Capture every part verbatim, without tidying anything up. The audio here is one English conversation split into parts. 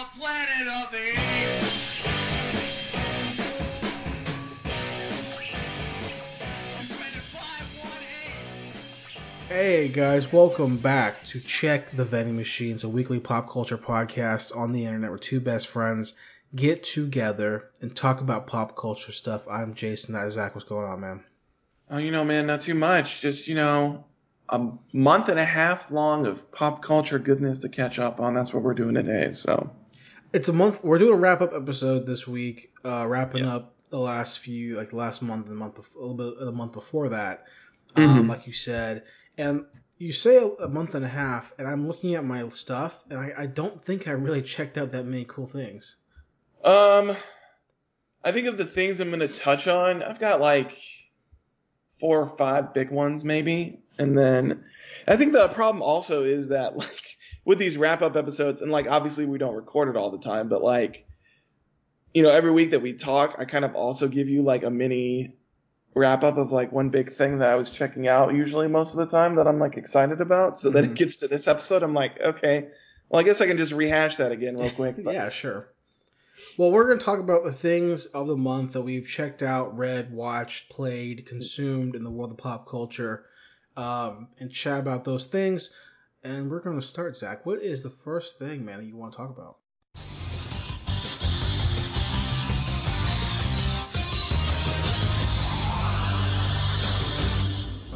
the planet of the apes. Hey guys, welcome back to Check the Vending Machines, a weekly pop culture podcast on the internet where two best friends get together and talk about pop culture stuff. I'm Jason, that is Zach. What's going on, man? Oh, you know, man, not too much. Just, you know, a month and a half long of pop culture goodness to catch up on. That's what we're doing today. So it's a month. We're doing a wrap up episode this week, uh, wrapping yeah. up the last few, like last month and the month, before, a little bit of the month before that, um, mm-hmm. like you said. And you say a, a month and a half, and I'm looking at my stuff, and I, I don't think I really checked out that many cool things. Um, I think of the things I'm going to touch on, I've got like four or five big ones maybe. And then I think the problem also is that, like, with these wrap up episodes, and like, obviously we don't record it all the time, but like, you know, every week that we talk, I kind of also give you like a mini wrap up of like one big thing that I was checking out usually most of the time that I'm like excited about. So mm-hmm. then it gets to this episode, I'm like, okay, well, I guess I can just rehash that again real quick. But. Yeah, sure. Well, we're going to talk about the things of the month that we've checked out, read, watched, played, consumed in the world of pop culture, um, and chat about those things. And we're going to start, Zach. What is the first thing, man, that you want to talk about?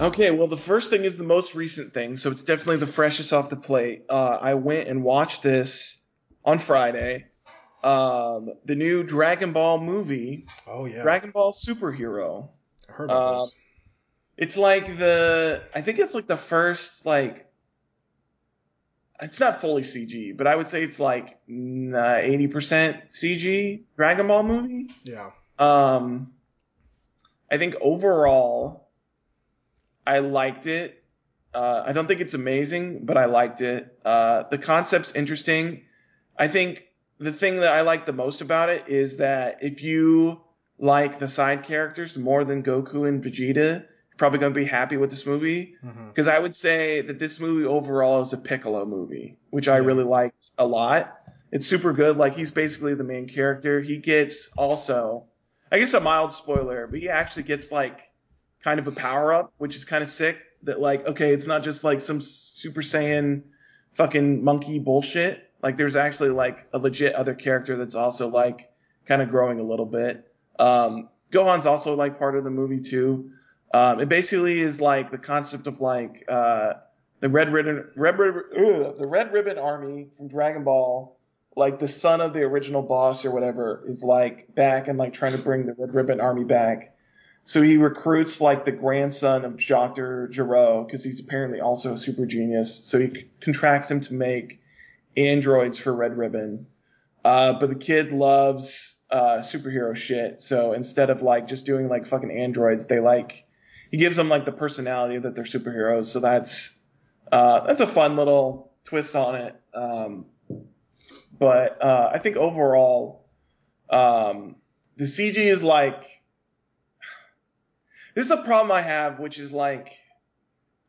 Okay, well, the first thing is the most recent thing, so it's definitely the freshest off the plate. Uh, I went and watched this on Friday. Um, the new Dragon Ball movie. Oh yeah. Dragon Ball Superhero. I heard about um, this. It's like the, I think it's like the first, like, it's not fully C G, but I would say it's like eighty percent C G Dragon Ball movie. Yeah. Um, I think overall, I liked it. Uh, I don't think it's amazing, but I liked it. Uh, the concept's interesting. I think the thing that I like the most about it is that if you like the side characters more than Goku and Vegeta, you're probably going to be happy with this movie. Because mm-hmm. I would say that this movie overall is a Piccolo movie, which I yeah. really liked a lot. It's super good. Like, he's basically the main character. He gets also, I guess a mild spoiler, but he actually gets like kind of a power up, which is kind of sick. That like, okay, it's not just like some Super Saiyan fucking monkey bullshit. Like, there's actually, like, a legit other character that's also, like, kind of growing a little bit. Um, Gohan's also, like, part of the movie, too. Um, it basically is, like, the concept of, like, uh, the Red Ribbon, Red, ugh, the Red Ribbon Army from Dragon Ball, like, the son of the original boss or whatever is, like, back and, like, trying to bring the Red Ribbon Army back. So he recruits, like, the grandson of Doctor Gero, because he's apparently also a super genius. So he c- contracts him to make androids for Red Ribbon, uh but the kid loves uh superhero shit, so instead of like just doing like fucking androids, they like he gives them like the personality that they're superheroes. So that's uh that's a fun little twist on it. Um but uh I think overall um the C G is like, this is a problem I have, which is like,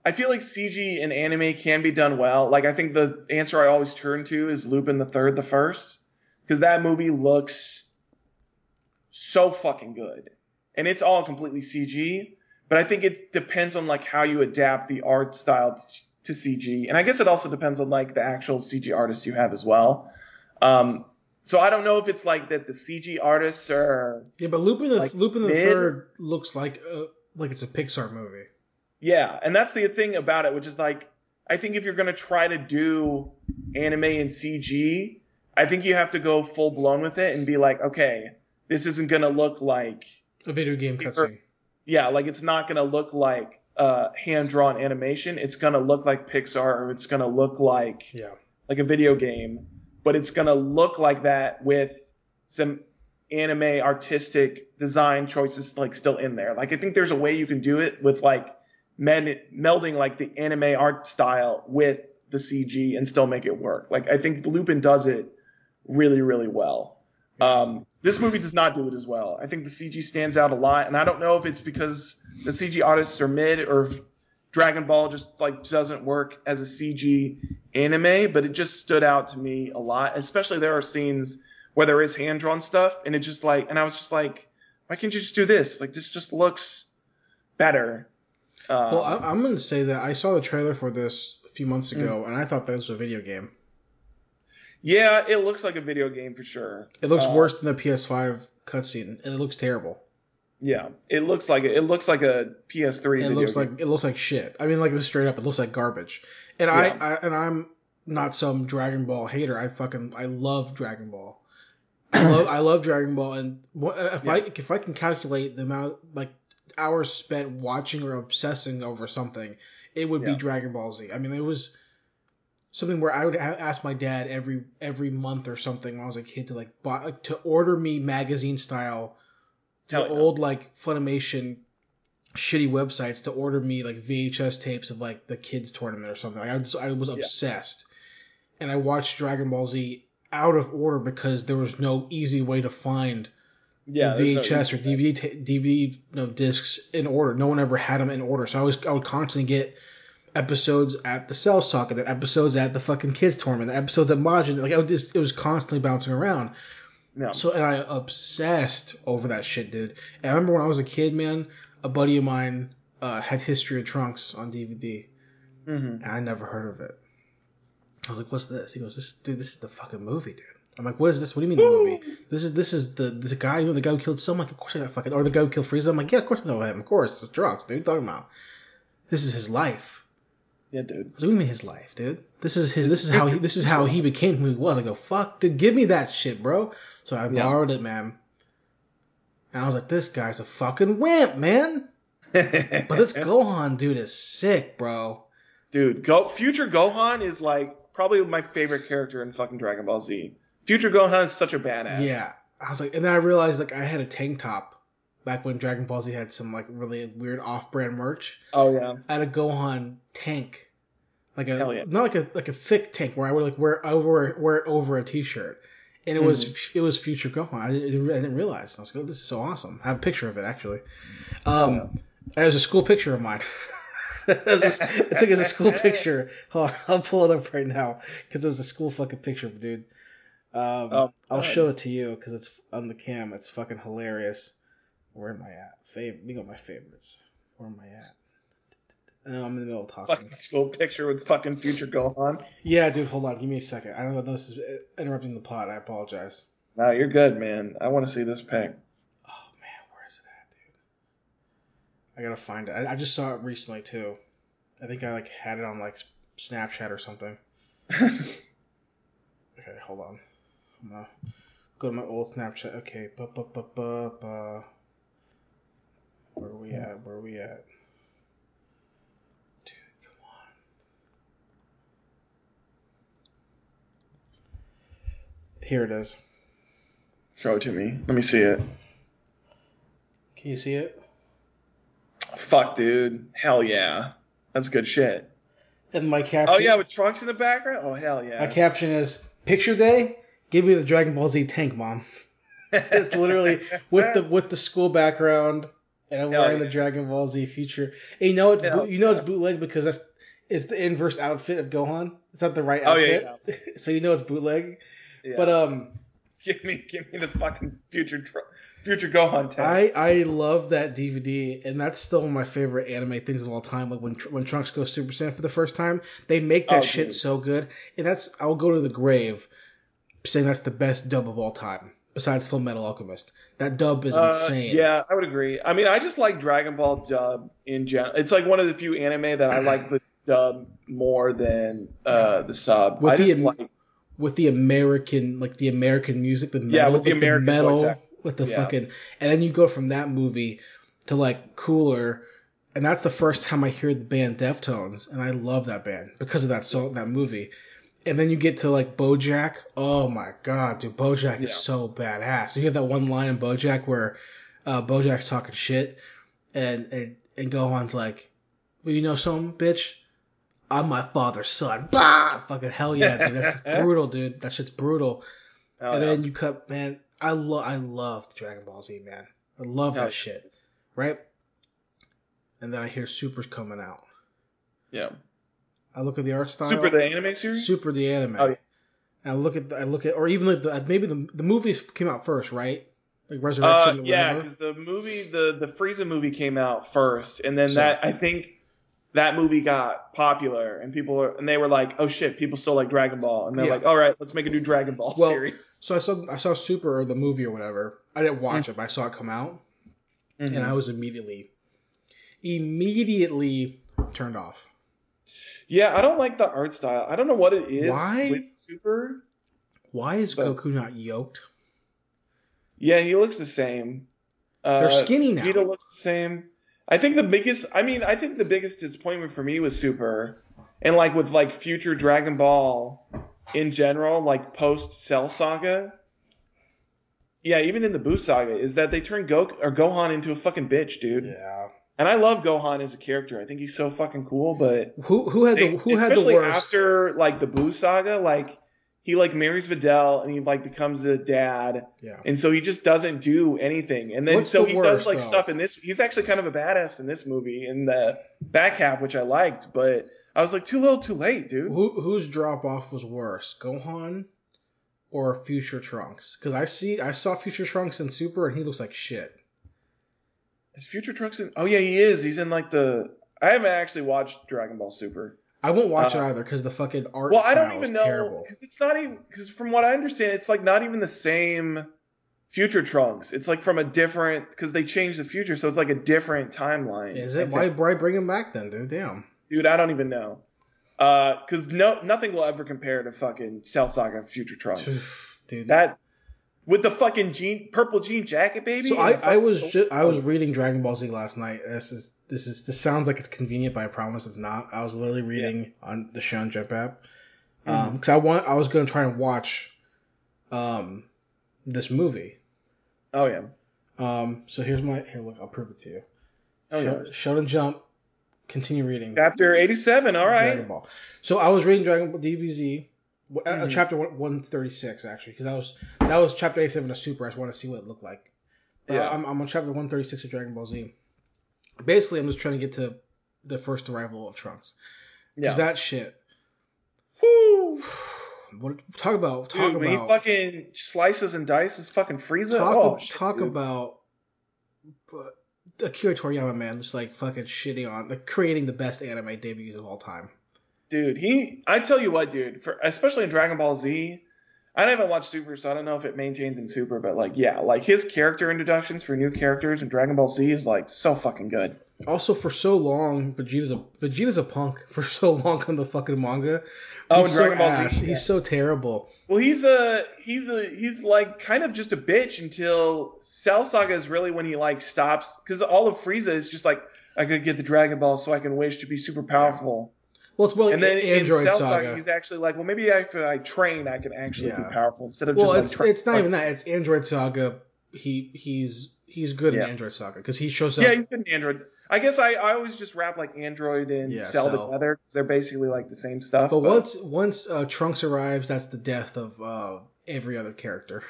I feel like C G in anime can be done well. Like, I think the answer I always turn to is Lupin the Third, the First, because that movie looks so fucking good, and it's all completely C G. But I think it depends on like how you adapt the art style t- to C G, and I guess it also depends on like the actual C G artists you have as well. Um, so I don't know if it's like that the C G artists are yeah, but Lupin the like, Lupin the mid- Third looks like a, like it's a Pixar movie. Yeah, and that's the thing about it, which is like, I think if you're going to try to do anime and C G, I think you have to go full blown with it and be like, okay, this isn't going to look like a video game cutscene. Yeah, like it's not going to look like uh, hand drawn animation. It's going to look like Pixar, or it's going to look like yeah. like a video game, but it's going to look like that with some anime artistic design choices like still in there. Like, I think there's a way you can do it with like melding like the anime art style with the C G and still make it work. Like, I think Lupin does it really, really well. Um, this movie does not do it as well. I think the C G stands out a lot, and I don't know if it's because the C G artists are mid or if Dragon Ball just like doesn't work as a C G anime, but it just stood out to me a lot. Especially there are scenes where there is hand drawn stuff, and it just like, and I was just like, why can't you just do this? Like this just looks better. Um, well, I, I'm gonna say that I saw the trailer for this a few months ago, mm. and I thought that was a video game. Yeah, it looks like a video game for sure. It looks uh, worse than the P S five cutscene, and it looks terrible. Yeah, it looks like it looks like a P S three. It video looks game. like it looks like shit. I mean, like this straight up, it looks like garbage. And yeah. I, I and I'm not some Dragon Ball hater. I fucking I love Dragon Ball. I love I love Dragon Ball, and if yeah. I if I can calculate the amount like hours spent watching or obsessing over something, it would yeah. be Dragon Ball Z. I mean, it was something where I would ask my dad every every month or something when I was a kid to like buy like, to order me magazine style, to yeah. old like Funimation shitty websites to order me like V H S tapes of like the kids tournament or something. Like, I was I was obsessed, yeah. and I watched Dragon Ball Z out of order because there was no easy way to find yeah, the V H S no or D V D ta- D V D no discs in order. No one ever had them in order, so I was I would constantly get episodes at the Cell Socket, the episodes at the fucking kids tournament, the episodes at Majin. Like I would just, it was constantly bouncing around. No. So and I obsessed over that shit, dude. And I remember when I was a kid, man, a buddy of mine uh, had History of Trunks on D V D, mm-hmm. and I never heard of it. I was like, "What's this?" He goes, "This, dude, this is the fucking movie, dude." I'm like, "What is this? What do you mean the movie? This is this is the the guy, you know, the guy who killed Cell." I'm like, "Of course I got fucking," or the guy who killed Frieza. I'm like, "Yeah, of course I know him. Of course, it's Trunks, dude. What are you talking about? This is his life." Yeah, dude. What do you mean his life, dude? This is his. This is how he. This is how he became who he was. I go, "Fuck, dude, give me that shit, bro." So I yeah. borrowed it, man. And I was like, "This guy's a fucking wimp, man." But this Gohan dude is sick, bro. Dude, Go- Future Gohan is like probably my favorite character in fucking Dragon Ball Z. Future Gohan is such a badass. Yeah, I was like, and then I realized like I had a tank top back when Dragon Ball Z had some like really weird off-brand merch. Oh yeah. I had a Gohan tank. Like a yeah. not like a like a thick tank where I would like wear I would wear, wear it over a t-shirt, and it mm. was it was Future Gohan. I didn't, I didn't realize. I was like, oh, this is so awesome. I have a picture of it actually. Um, oh, yeah. It was a school picture of mine. it, was a, it took as a school picture. Hold on, I'll pull it up right now because it was a school fucking picture, dude. Um, oh, I'll show it to you because it's on the cam. It's fucking hilarious. Where am I at? Fav- Let me go my favorites. Where am I at? No, I'm in the middle of talking. Fucking school picture with fucking Future Gohan. Yeah, dude, hold on. Give me a second. I don't know if this is interrupting the pod. I apologize. No, you're good, man. I want to see this pack. Oh, man. Where is it at, dude? I got to find it. I, I just saw it recently, too. I think I, like, had it on, like, Snapchat or something. Okay, hold on. I'm going to go to my old Snapchat. Okay. Ba, ba, ba, ba, ba. Where are we at? Where are we at? Here it is. Show it to me. Let me see it. Can you see it? Fuck, dude. Hell yeah. That's good shit. And my caption... Oh, yeah, with Trunks in the background? Oh, hell yeah. My caption is, "Picture day? Give me the Dragon Ball Z tank, Mom." It's literally with the with the school background, and I'm hell wearing yeah. the Dragon Ball Z future. And you know, it, bo- you know yeah. it's bootleg because that's it's the inverse outfit of Gohan. It's not the right outfit. Oh, yeah, yeah. So you know it's bootleg. Yeah. But um, give me give me the fucking future future Gohan tag. I, I love that D V D, and that's still one of my favorite anime things of all time. Like when when Trunks goes Super Saiyan for the first time, they make that oh, shit dude. so good, and that's I'll go to the grave saying that's the best dub of all time, besides Full Metal Alchemist. That dub is uh, insane. Yeah, I would agree. I mean, I just like Dragon Ball dub in general. It's like one of the few anime that I like the dub more than uh, the sub. With I the, just like. With the American, like the American music, the metal, yeah, with the, like American the metal, voice act. with the yeah. fucking, and then you go from that movie to like Cooler, and that's the first time I hear the band Deftones, and I love that band because of that song, that movie, and then you get to like Bojack. Oh my god, dude, Bojack yeah. is so badass. So you have that one line in Bojack where uh, Bojack's talking shit, and and and Gohan's like, "Well, you know something, bitch. I'm my father's son." Bah! Fucking hell yeah, dude. That's brutal, dude. That shit's brutal. Oh, and then yeah. you cut, man. I love, I love Dragon Ball Z, man. I love hell that shit, right? And then I hear Super's coming out, Yeah. I look at the art style. Super the anime series? Super the anime. Oh, yeah. And I look at, the, I look at, or even like the, maybe the the movies came out first, right? Like Resurrection. Uh, yeah, because the movie, the the Frieza movie came out first, and then so, that I think that movie got popular, and people were, and they were like, oh shit, people still like Dragon Ball, and they're yeah. like, all right, let's make a new Dragon Ball well, series. So I saw I saw Super or the movie or whatever. I didn't watch mm-hmm. it, but I saw it come out, mm-hmm. and I was immediately immediately turned off. Yeah, I don't like the art style. I don't know what it is. Why? With Super. Why is but, Goku not yoked? Yeah, he looks the same. Uh, They're skinny now. Vegeta looks the same. I think the biggest. I mean, I think the biggest disappointment for me was Super, and like with like future Dragon Ball in general, like post Cell Saga. Yeah, even in the Buu Saga, is that they turn Goku or Gohan into a fucking bitch, dude. Yeah. And I love Gohan as a character. I think he's so fucking cool. But who who had they, the who had the worst? Especially after like the Buu Saga, like he like marries Videl and he like becomes a dad. Yeah. And so he just doesn't do anything. And then What's so the he worst, does like though? stuff in this. He's actually kind of a badass in this movie in the back half, which I liked. But I was like too little, too late, dude. Who whose drop off was worse, Gohan or Future Trunks? Because I see I saw Future Trunks in Super and he looks like shit. Is Future Trunks in? Oh yeah, he is. He's in like the. I haven't actually watched Dragon Ball Super. I won't watch uh, it either because the fucking art. Well, I don't even know because it's not even because from what I understand, it's like not even the same Future Trunks. It's like from a different because they changed the future, so it's like a different timeline. Is it? Why, why bring him back then, dude? Damn. Dude, I don't even know. Uh, because no, nothing will ever compare to fucking Cell Saga Future Trunks, dude. That. With the fucking jean, purple jean jacket, baby. So I, I was ju- I was reading Dragon Ball Z last night. This is this is this sounds like it's convenient, but I promise it's not. I was literally reading yeah. on the Shonen Jump app because um, mm-hmm. I want I was gonna try and watch um this movie. Oh yeah. Um. So here's my here. Look, I'll prove it to you. Oh yeah. Shonen Jump. Continue reading. Chapter eighty-seven. All right. Dragon Ball. So I was reading Dragon Ball D B Z. Mm-hmm. Chapter one thirty-six, actually, because that was that was chapter eighty-seven of Super. I just want to see what it looked like. Yeah. Uh, I'm, I'm on chapter one thirty-six of Dragon Ball Z. Basically, I'm just trying to get to the first arrival of Trunks. Yeah. Because that shit. Woo! What, talk about... Talk dude, about... When he fucking slices and dices fucking Frieza. Talk, oh, shit, talk about... But, Akira Toriyama, man, just like fucking shitting on... like creating the best anime debuts of all time. Dude, he – I tell you what, dude, for, especially in Dragon Ball Z, I haven't watched Super, so I don't know if it maintains in Super, but, like, yeah, like his character introductions for new characters in Dragon Ball Z is, like, so fucking good. Also, for so long, Vegeta's a, Vegeta's a punk for so long on the fucking manga. Oh, he's Dragon so Ball ass. Z. He's so terrible. Well, he's a – he's a he's, like, kind of just a bitch until Cell Saga is really when he, like, stops – because all of Frieza is just, like, I could get the Dragon Ball so I can wish to be super powerful. Yeah. Well, it's more like and then Android in Cell Saga. Saga, he's actually like, well, maybe if I train, I can actually yeah. be powerful instead of well, just. Well, it's like, tra- it's not like, even that. It's Android Saga. He he's he's good yeah. in Android Saga because he shows up. Yeah, he's good in Android. I guess I, I always just wrap like Android and yeah, Cell, Cell together because they're basically like the same stuff. But, but. once once uh, Trunks arrives, that's the death of uh, every other character.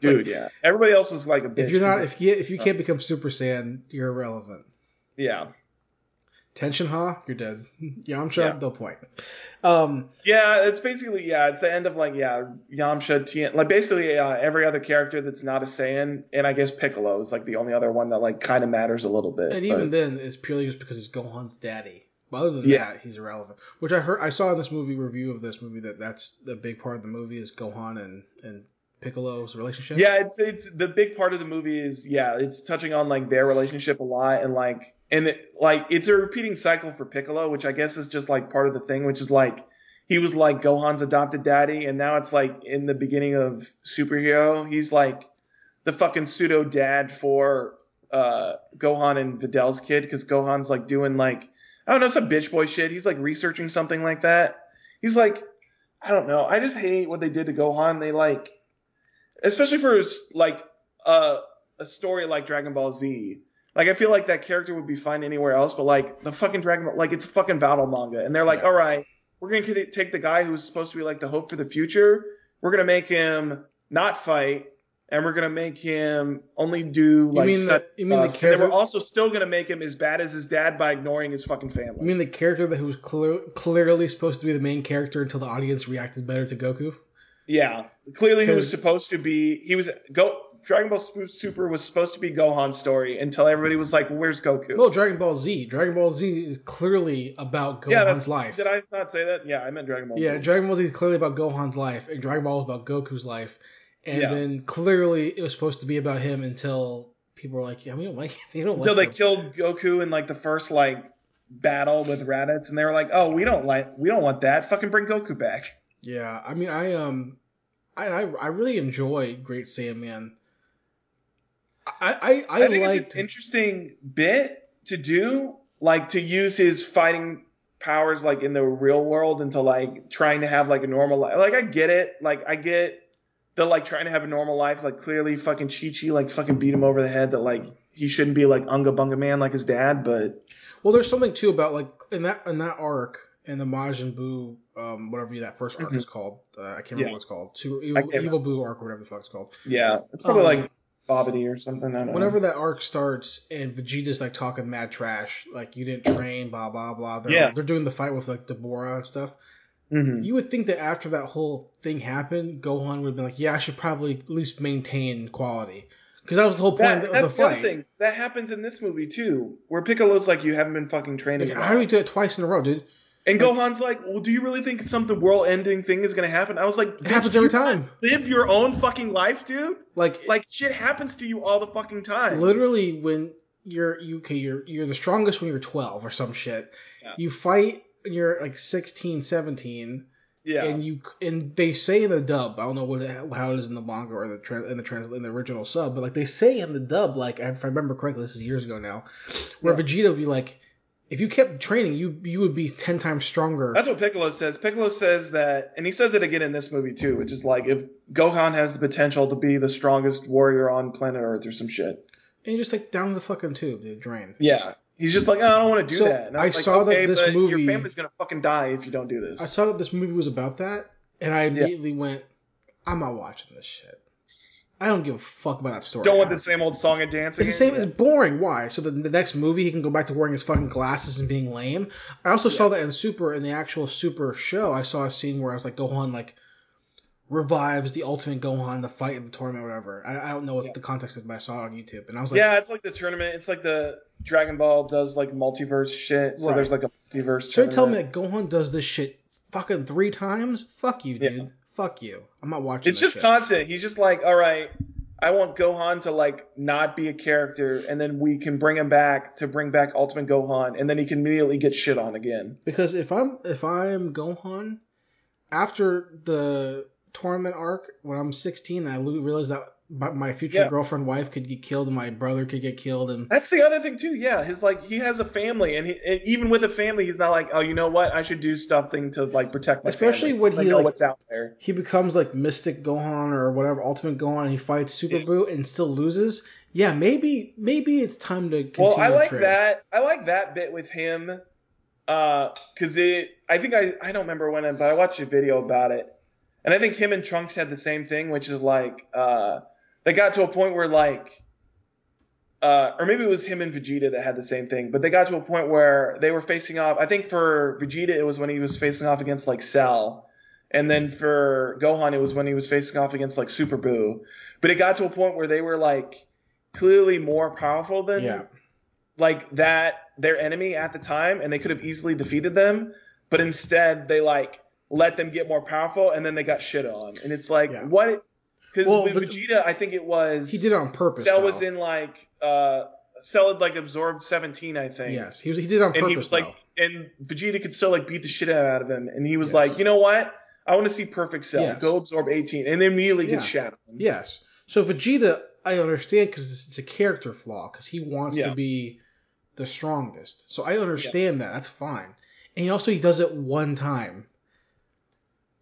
Dude, like, yeah, everybody else is like a bitch. If you're not, if you if you can't become Super Saiyan, you're irrelevant. Yeah. Tenshinha, you're dead. Yamcha, yeah. no point. Um, yeah, it's basically, yeah, it's the end of, like, yeah, Yamcha, Tien, like, basically uh, every other character that's not a Saiyan, and I guess Piccolo is, like, the only other one that, like, kind of matters a little bit. And but. even then, it's purely just because he's Gohan's daddy. But other than yeah. that, he's irrelevant. Which I heard, I saw in this movie review of this movie that that's a big part of the movie is Gohan and, and Piccolo's relationship. Yeah, it's it's the big part of the movie is, yeah, it's touching on, like, their relationship a lot and, like, And, it, like, it's a repeating cycle for Piccolo, which I guess is just, like, part of the thing, which is, like, he was, like, Gohan's adopted daddy, and now it's, like, in the beginning of Superhero, he's, like, the fucking pseudo-dad for uh, Gohan and Videl's kid, because Gohan's, like, doing, like, I don't know, some bitch boy shit. He's, like, researching something like that. He's, like, I don't know. I just hate what they did to Gohan. They, like, especially for, like, uh, a story like Dragon Ball Z. Like, I feel like that character would be fine anywhere else, but, like, the fucking Dragon Ball, like, it's a fucking battle manga. And they're like, yeah. all right, we're going to take the guy who's supposed to be, like, the hope for the future. We're going to make him not fight and we're gonna make him only do like. You mean, stuff, the, you mean uh, the character? And then we're also still gonna make him as bad as his dad by ignoring his fucking family. You mean the character that was cl- clearly supposed to be the main character until the audience reacted better to Goku? Yeah, clearly he was supposed to be. He was go. Dragon Ball Super was supposed to be Gohan's story until everybody was like, well, where's Goku? Well, Dragon Ball Z. Dragon Ball Z is clearly about Gohan's yeah, life. Did I not say that? Yeah, I meant Dragon Ball yeah, Z. Yeah, Dragon Ball Z is clearly about Gohan's life, and Dragon Ball is about Goku's life. And yeah. then clearly it was supposed to be about him until people were like, yeah, we don't like him. They don't until like they Goku. Killed Goku in like the first like battle with Raditz, and they were like, oh, we don't like, we don't want that. Fucking bring Goku back. Yeah, I mean, I um, I I, I really enjoy Great Saiyaman. I, I, I, I think liked... it's an interesting bit to do, like to use his fighting powers like in the real world and to like trying to have like a normal life. Like I get it. Like I get the like trying to have a normal life. Like clearly fucking Chi-Chi like fucking beat him over the head that like he shouldn't be like Unga Bunga Man like his dad. But well, there's something too about like in that in that arc in the Majin Buu um whatever that first arc mm-hmm. is called. Uh, I can't remember yeah. what it's called. Two, evil Evil Buu arc or whatever the fuck it's called. Yeah, it's probably um, like. Bobbity or something. I don't Whenever know. That arc starts and Vegeta's like talking mad trash, like you didn't train, blah blah blah. They're, yeah. they're doing the fight with like Deborah and stuff. Mm-hmm. You would think that after that whole thing happened, Gohan would have been like, yeah, I should probably at least maintain quality, because that was the whole point that, of that's the fight. The other thing that happens in this movie too, where Piccolo's like, you haven't been fucking training. Like, how do we do it twice in a row, dude? And like, Gohan's like, well, do you really think something world-ending thing is going to happen? I was like, it happens every time. Live your own fucking life, dude. Like, like shit happens to you all the fucking time. Literally, when you're you okay, you're you're the strongest when you're twelve or some shit. Yeah. You fight when you're like sixteen, seventeen. Yeah. And you and they say in the dub, I don't know what how it is in the manga or the trans, in the trans, in the original sub, but like they say in the dub, like if I remember correctly, this is years ago now, where yeah. Vegeta would be like, if you kept training, you you would be ten times stronger. That's what Piccolo says. Piccolo says that, and he says it again in this movie too, which is like if Gohan has the potential to be the strongest warrior on planet Earth or some shit. And you're just like down the fucking tube, dude, drained. Yeah. He's just like, oh, I don't want to do so that. And I, I like, saw okay, that this but movie. Your family's going to fucking die if you don't do this. I saw that this movie was about that, and I immediately yeah. went, I'm not watching this shit. I don't give a fuck about that story. Don't want the same old song and dance again? It's the same. It's boring. Why? So the, the next movie he can go back to wearing his fucking glasses and being lame. I also yeah. saw that in Super, in the actual Super show. I saw a scene where I was like, Gohan like revives the ultimate Gohan, the fight in the tournament, or whatever. I, I don't know what yeah. the context is, but I saw it on YouTube, and I was like, yeah, it's like the tournament. It's like the Dragon Ball does like multiverse shit. So right. there's like a multiverse. So tournament. Tell me that Gohan does this shit fucking three times? Fuck you, dude. Yeah. Fuck you. I'm not watching It's just shit. Constant. He's just like, all right, I want Gohan to like not be a character, and then we can bring him back to bring back Ultimate Gohan, and then he can immediately get shit on again. Because if I'm if I'm Gohan, after the tournament arc, when I'm sixteen, I realize that my future yeah. girlfriend, wife could get killed, and my brother could get killed. And that's the other thing too. Yeah, his like he has a family, and, he, and even with a family, he's not like, oh, you know what, I should do something to like protect my Especially family. Especially when he's he like, like, what's out there. He becomes like Mystic Gohan or whatever, Ultimate Gohan, and he fights Super yeah. Buu and still loses. Yeah, maybe maybe it's time to continue. Well, I like training. that. I like that bit with him, uh, because it. I think I I don't remember when, but I watched a video about it, and I think him and Trunks had the same thing, which is like. Uh, They got to a point where like, uh, or maybe it was him and Vegeta that had the same thing, but they got to a point where they were facing off. I think for Vegeta, it was when he was facing off against like Cell. And then for Gohan, it was when he was facing off against like Super Buu. But it got to a point where they were like clearly more powerful than yeah. like that, their enemy at the time. And they could have easily defeated them. But instead they like let them get more powerful, and then they got shit on. And it's like, yeah. what – Because well, with Vegeta, I think it was... He did it on purpose. Cell though. was in, like... Uh, Cell had, like, absorbed seventeen, I think. Yes, he, was, he did it on and purpose, And he was, though. like... And Vegeta could still, like, beat the shit out of him. And he was yes. like, you know what? I want to see Perfect Cell. Yes. Go absorb eighteen. And then immediately yeah. get shadowed. Yes. So Vegeta, I understand, because it's a character flaw. Because he wants yeah. to be the strongest. So I understand yeah. that. That's fine. And he also, he does it one time.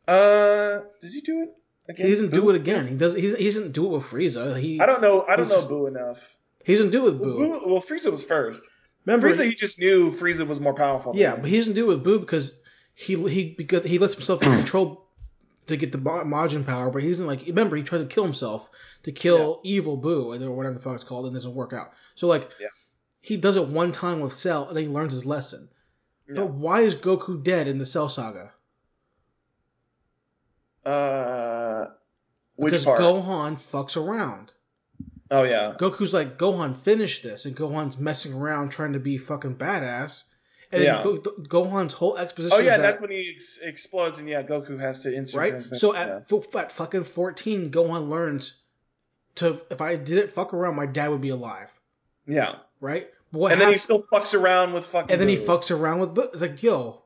Uh, Does he do it? Again, he doesn't Boo? do it again. He does. He, he doesn't do it with Frieza. He. I don't know. I don't know Boo enough. He doesn't do it with Boo. Well, Boo, well Frieza was first. Remember, Frieza, he, he just knew Frieza was more powerful. Yeah, but he doesn't do it with Boo because he he because he lets himself be controlled to get the Majin power, but he doesn't, like, remember, he tries to kill himself to kill yeah. Evil Boo, or whatever the fuck it's called, and it doesn't work out. So, like, yeah. he does it one time with Cell, and then he learns his lesson. Yeah. But why is Goku dead in the Cell saga? Uh, which because part? Gohan fucks around. Oh, yeah. Goku's like, Gohan, finish this, and Gohan's messing around trying to be fucking badass. And yeah. Go- Gohan's whole exposition. Oh yeah, that, that's when he ex- explodes, and yeah, Goku has to insert. Right. So at, yeah. f- at fucking fourteen, Gohan learns to if I didn't fuck around, my dad would be alive. Yeah. Right. What and happens, then he still fucks around with fucking. And then Boo. He fucks around with. Boo. It's like, yo.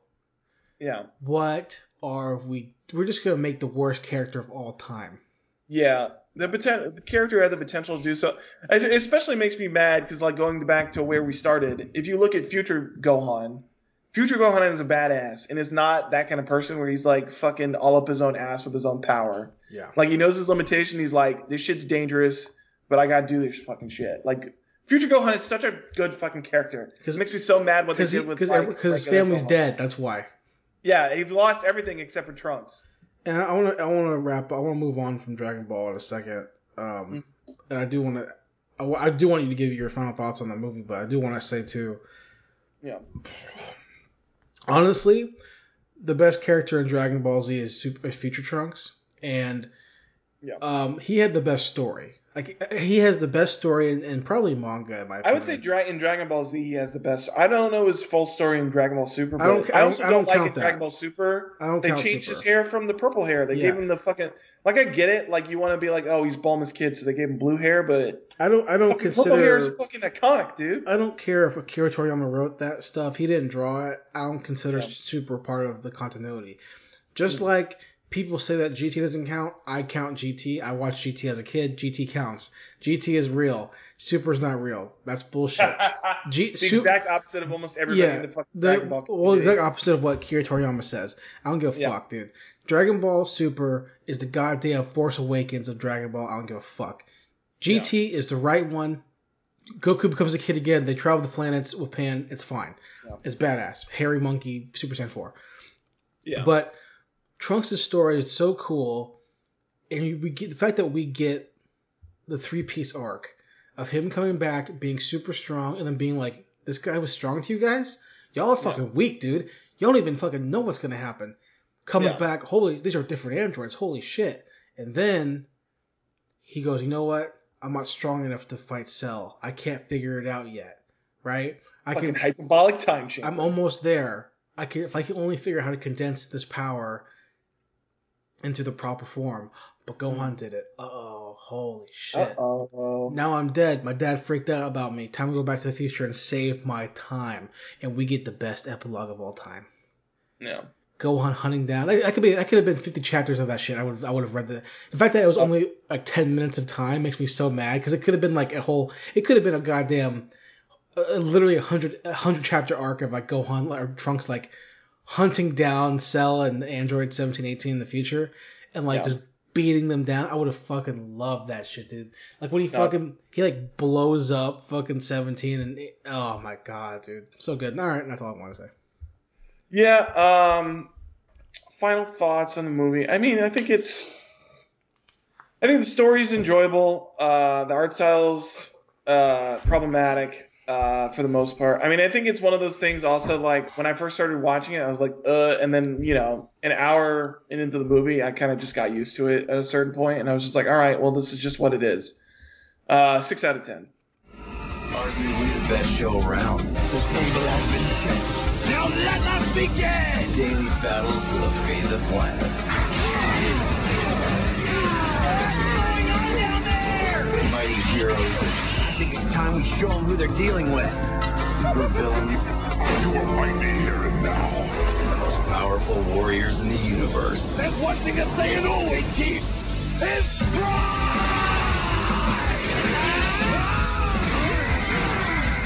Yeah. What are we? We're just gonna make the worst character of all time. Yeah. The, poten- the character had the potential to do so. It especially makes me mad because, like, going back to where we started, if you look at Future Gohan, Future Gohan is a badass and is not that kind of person where he's, like, fucking all up his own ass with his own power. Yeah. Like, he knows his limitation. He's like, this shit's dangerous, but I got to do this fucking shit. Like, Future Gohan is such a good fucking character. It makes me so mad what they did with – Because like, his family's Gohan. Dead. That's why. Yeah. He's lost everything except for Trunks. And I want to I want to wrap. I want to move on from Dragon Ball in a second. Um, and I do want to. I, I do want you to give your final thoughts on the movie, but I do want to say too. Yeah. Honestly, the best character in Dragon Ball Z is, Super, is Future Trunks, and yeah. um, he had the best story. Like he has the best story in, in probably manga. In my opinion. I would say dra- in Dragon Ball Z he has the best. I don't know his full story in Dragon Ball Super. But I don't. I, I also don't, don't, don't like in that. Dragon Ball Super. I don't. They changed Super. His hair from the purple hair. They yeah. gave him the fucking. Like I get it. Like you want to be like, oh, he's Bulma's kid, so they gave him blue hair. But I don't. I don't consider purple hair is fucking iconic, dude. I don't care if Akira Toriyama wrote that stuff. He didn't draw it. I don't consider yeah. Super part of the continuity. Just yeah. like. People say that G T doesn't count. I count G T. I watched G T as a kid. G T counts. G T is real. Super's not real. That's bullshit. G- the Super- exact opposite of almost everybody yeah, in the fucking Dragon Ball community. Well, the exact opposite of what Akira Toriyama says. I don't give a yeah. fuck, dude. Dragon Ball Super is the goddamn Force Awakens of Dragon Ball. I don't give a fuck. G T yeah. is the right one. Goku becomes a kid again. They travel the planets with Pan. It's fine. Yeah. It's badass. Hairy Monkey, Super Saiyan four. Yeah. But... Trunks' story is so cool, and we get the fact that we get the three-piece arc of him coming back, being super strong, and then being like, this guy was strong to you guys? Y'all are fucking yeah. weak, dude. Y'all don't even fucking know what's going to happen. Comes yeah. back, holy, these are different androids, holy shit. And then he goes, you know what? I'm not strong enough to fight Cell. I can't figure it out yet, right? I fucking can hyperbolic time chamber. I'm almost there. I can If I can only figure out how to condense this power... into the proper form. But Gohan did it. Uh-oh. Holy shit. Uh-oh. Now I'm dead. My dad freaked out about me. Time to go back to the future and save my time. And we get the best epilogue of all time. Yeah. Gohan hunting down. That could be. That could have been fifty chapters of that shit. I would I would have read that. The fact that it was oh. only like ten minutes of time makes me so mad. Because it could have been like a whole... It could have been a goddamn... Uh, literally a hundred, a hundred chapter arc of like Gohan or Trunks like... hunting down Cell and Android seventeen eighteen in the future and, like, yeah. just beating them down. I would have fucking loved that shit, dude. Like, when he yeah. fucking... He, like, blows up fucking seventeen and... Oh, my God, dude. So good. All right, that's all I want to say. Yeah, um... final thoughts on the movie. I mean, I think it's... I think the story's enjoyable. Uh, the art style's uh, problematic. Uh, for the most part. I mean, I think it's one of those things also, like, when I first started watching it, I was like, uh, and then, you know, an hour into the movie, I kind of just got used to it at a certain point, and I was just like, all right, well, this is just what it is. Uh, six out of ten. Arguably the best show around. The table has been set. Now let us begin! Daily battles will fade the planet. Mighty heroes. I think it's time we show them who they're dealing with. Super villains. You will fight me here and now. The most powerful warriors in the universe. There's one thing I'll say and always keep is pride!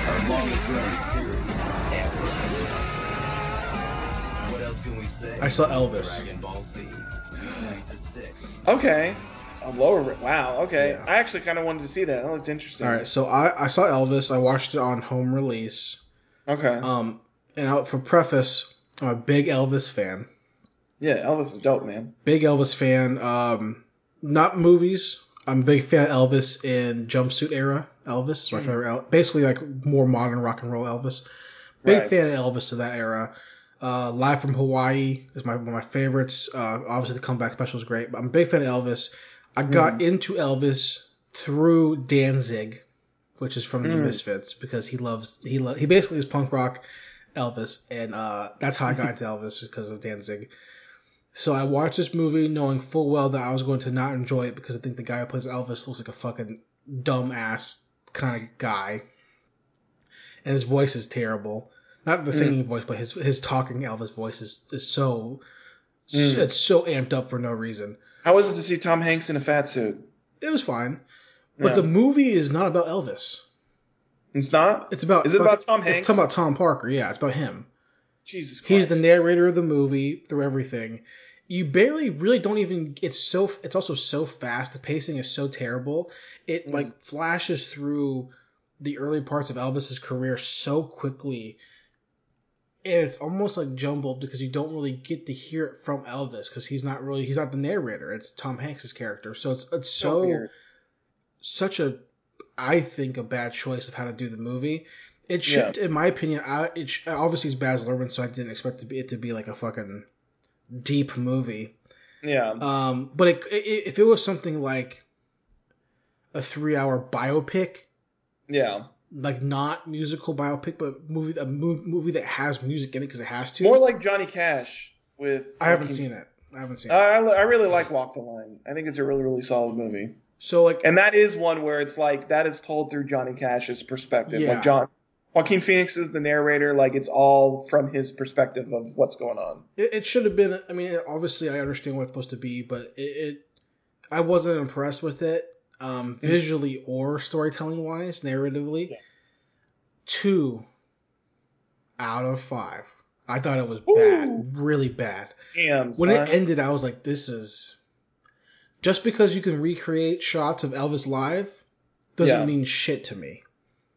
Our longest running series ever. What else can we say? I saw Elvis. Dragon Ball Z. Okay. A lower, wow, okay. Yeah. I actually kind of wanted to see that. That looked interesting. All right, so I, I saw Elvis. I watched it on home release. Okay. Um, and I, for preface, I'm a big Elvis fan. Yeah, Elvis is dope, man. Big Elvis fan. Um, not movies. I'm a big fan of Elvis in Jumpsuit Era Elvis. It's my mm. favorite. El- basically, like, more modern rock and roll Elvis. Big right. fan of Elvis of that era. Uh, Live from Hawaii is my one of my favorites. Uh, obviously, the comeback special is great. But I'm a big fan of Elvis. I got mm. into Elvis through Danzig, which is from mm. the Misfits, because he loves he lo- he basically is punk rock Elvis, and uh, that's how I got into Elvis, because of Danzig. So I watched this movie knowing full well that I was going to not enjoy it, because I think the guy who plays Elvis looks like a fucking dumbass kind of guy, and his voice is terrible. Not the singing mm. voice, but his his talking Elvis voice is, is so, mm. so it's so amped up for no reason. How was it to see Tom Hanks in a fat suit? It was fine, but yeah. the movie is not about Elvis. It's not? It's about. Is it fucking, about Tom Hanks? It's talking about Tom Parker. Yeah, it's about him. Jesus Christ. He's the narrator of the movie through everything. You barely really don't even. It's so. It's also so fast. The pacing is so terrible. It mm. like flashes through the early parts of Elvis's career so quickly. And it's almost like jumbled, because you don't really get to hear it from Elvis, because he's not really he's not the narrator. It's Tom Hanks' character. So it's it's so, so weird. Such a I think a bad choice of how to do the movie. It should, yeah. in my opinion, I, it should, obviously it's Baz Luhrmann, so I didn't expect to be, it to be like a fucking deep movie. Yeah. Um, but it, it, if it was something like a three-hour biopic. Yeah. Like, not musical biopic, but movie a movie that has music in it because it has to. More like Johnny Cash with... I haven't King. seen it. I haven't seen it. I, I really like Walk the Line. I think it's a really, really solid movie. So like, And that is one where it's like, that is told through Johnny Cash's perspective. Yeah. Like John, Joaquin Phoenix is the narrator. Like, it's all from his perspective of what's going on. It, it should have been... I mean, obviously, I understand what it's supposed to be, but it... it I wasn't impressed with it. Um, visually or storytelling wise, narratively, yeah. two out of five. I thought it was Ooh. bad, really bad. Damn, when son. it ended, I was like, "This is just because you can recreate shots of Elvis live doesn't yeah. mean shit to me."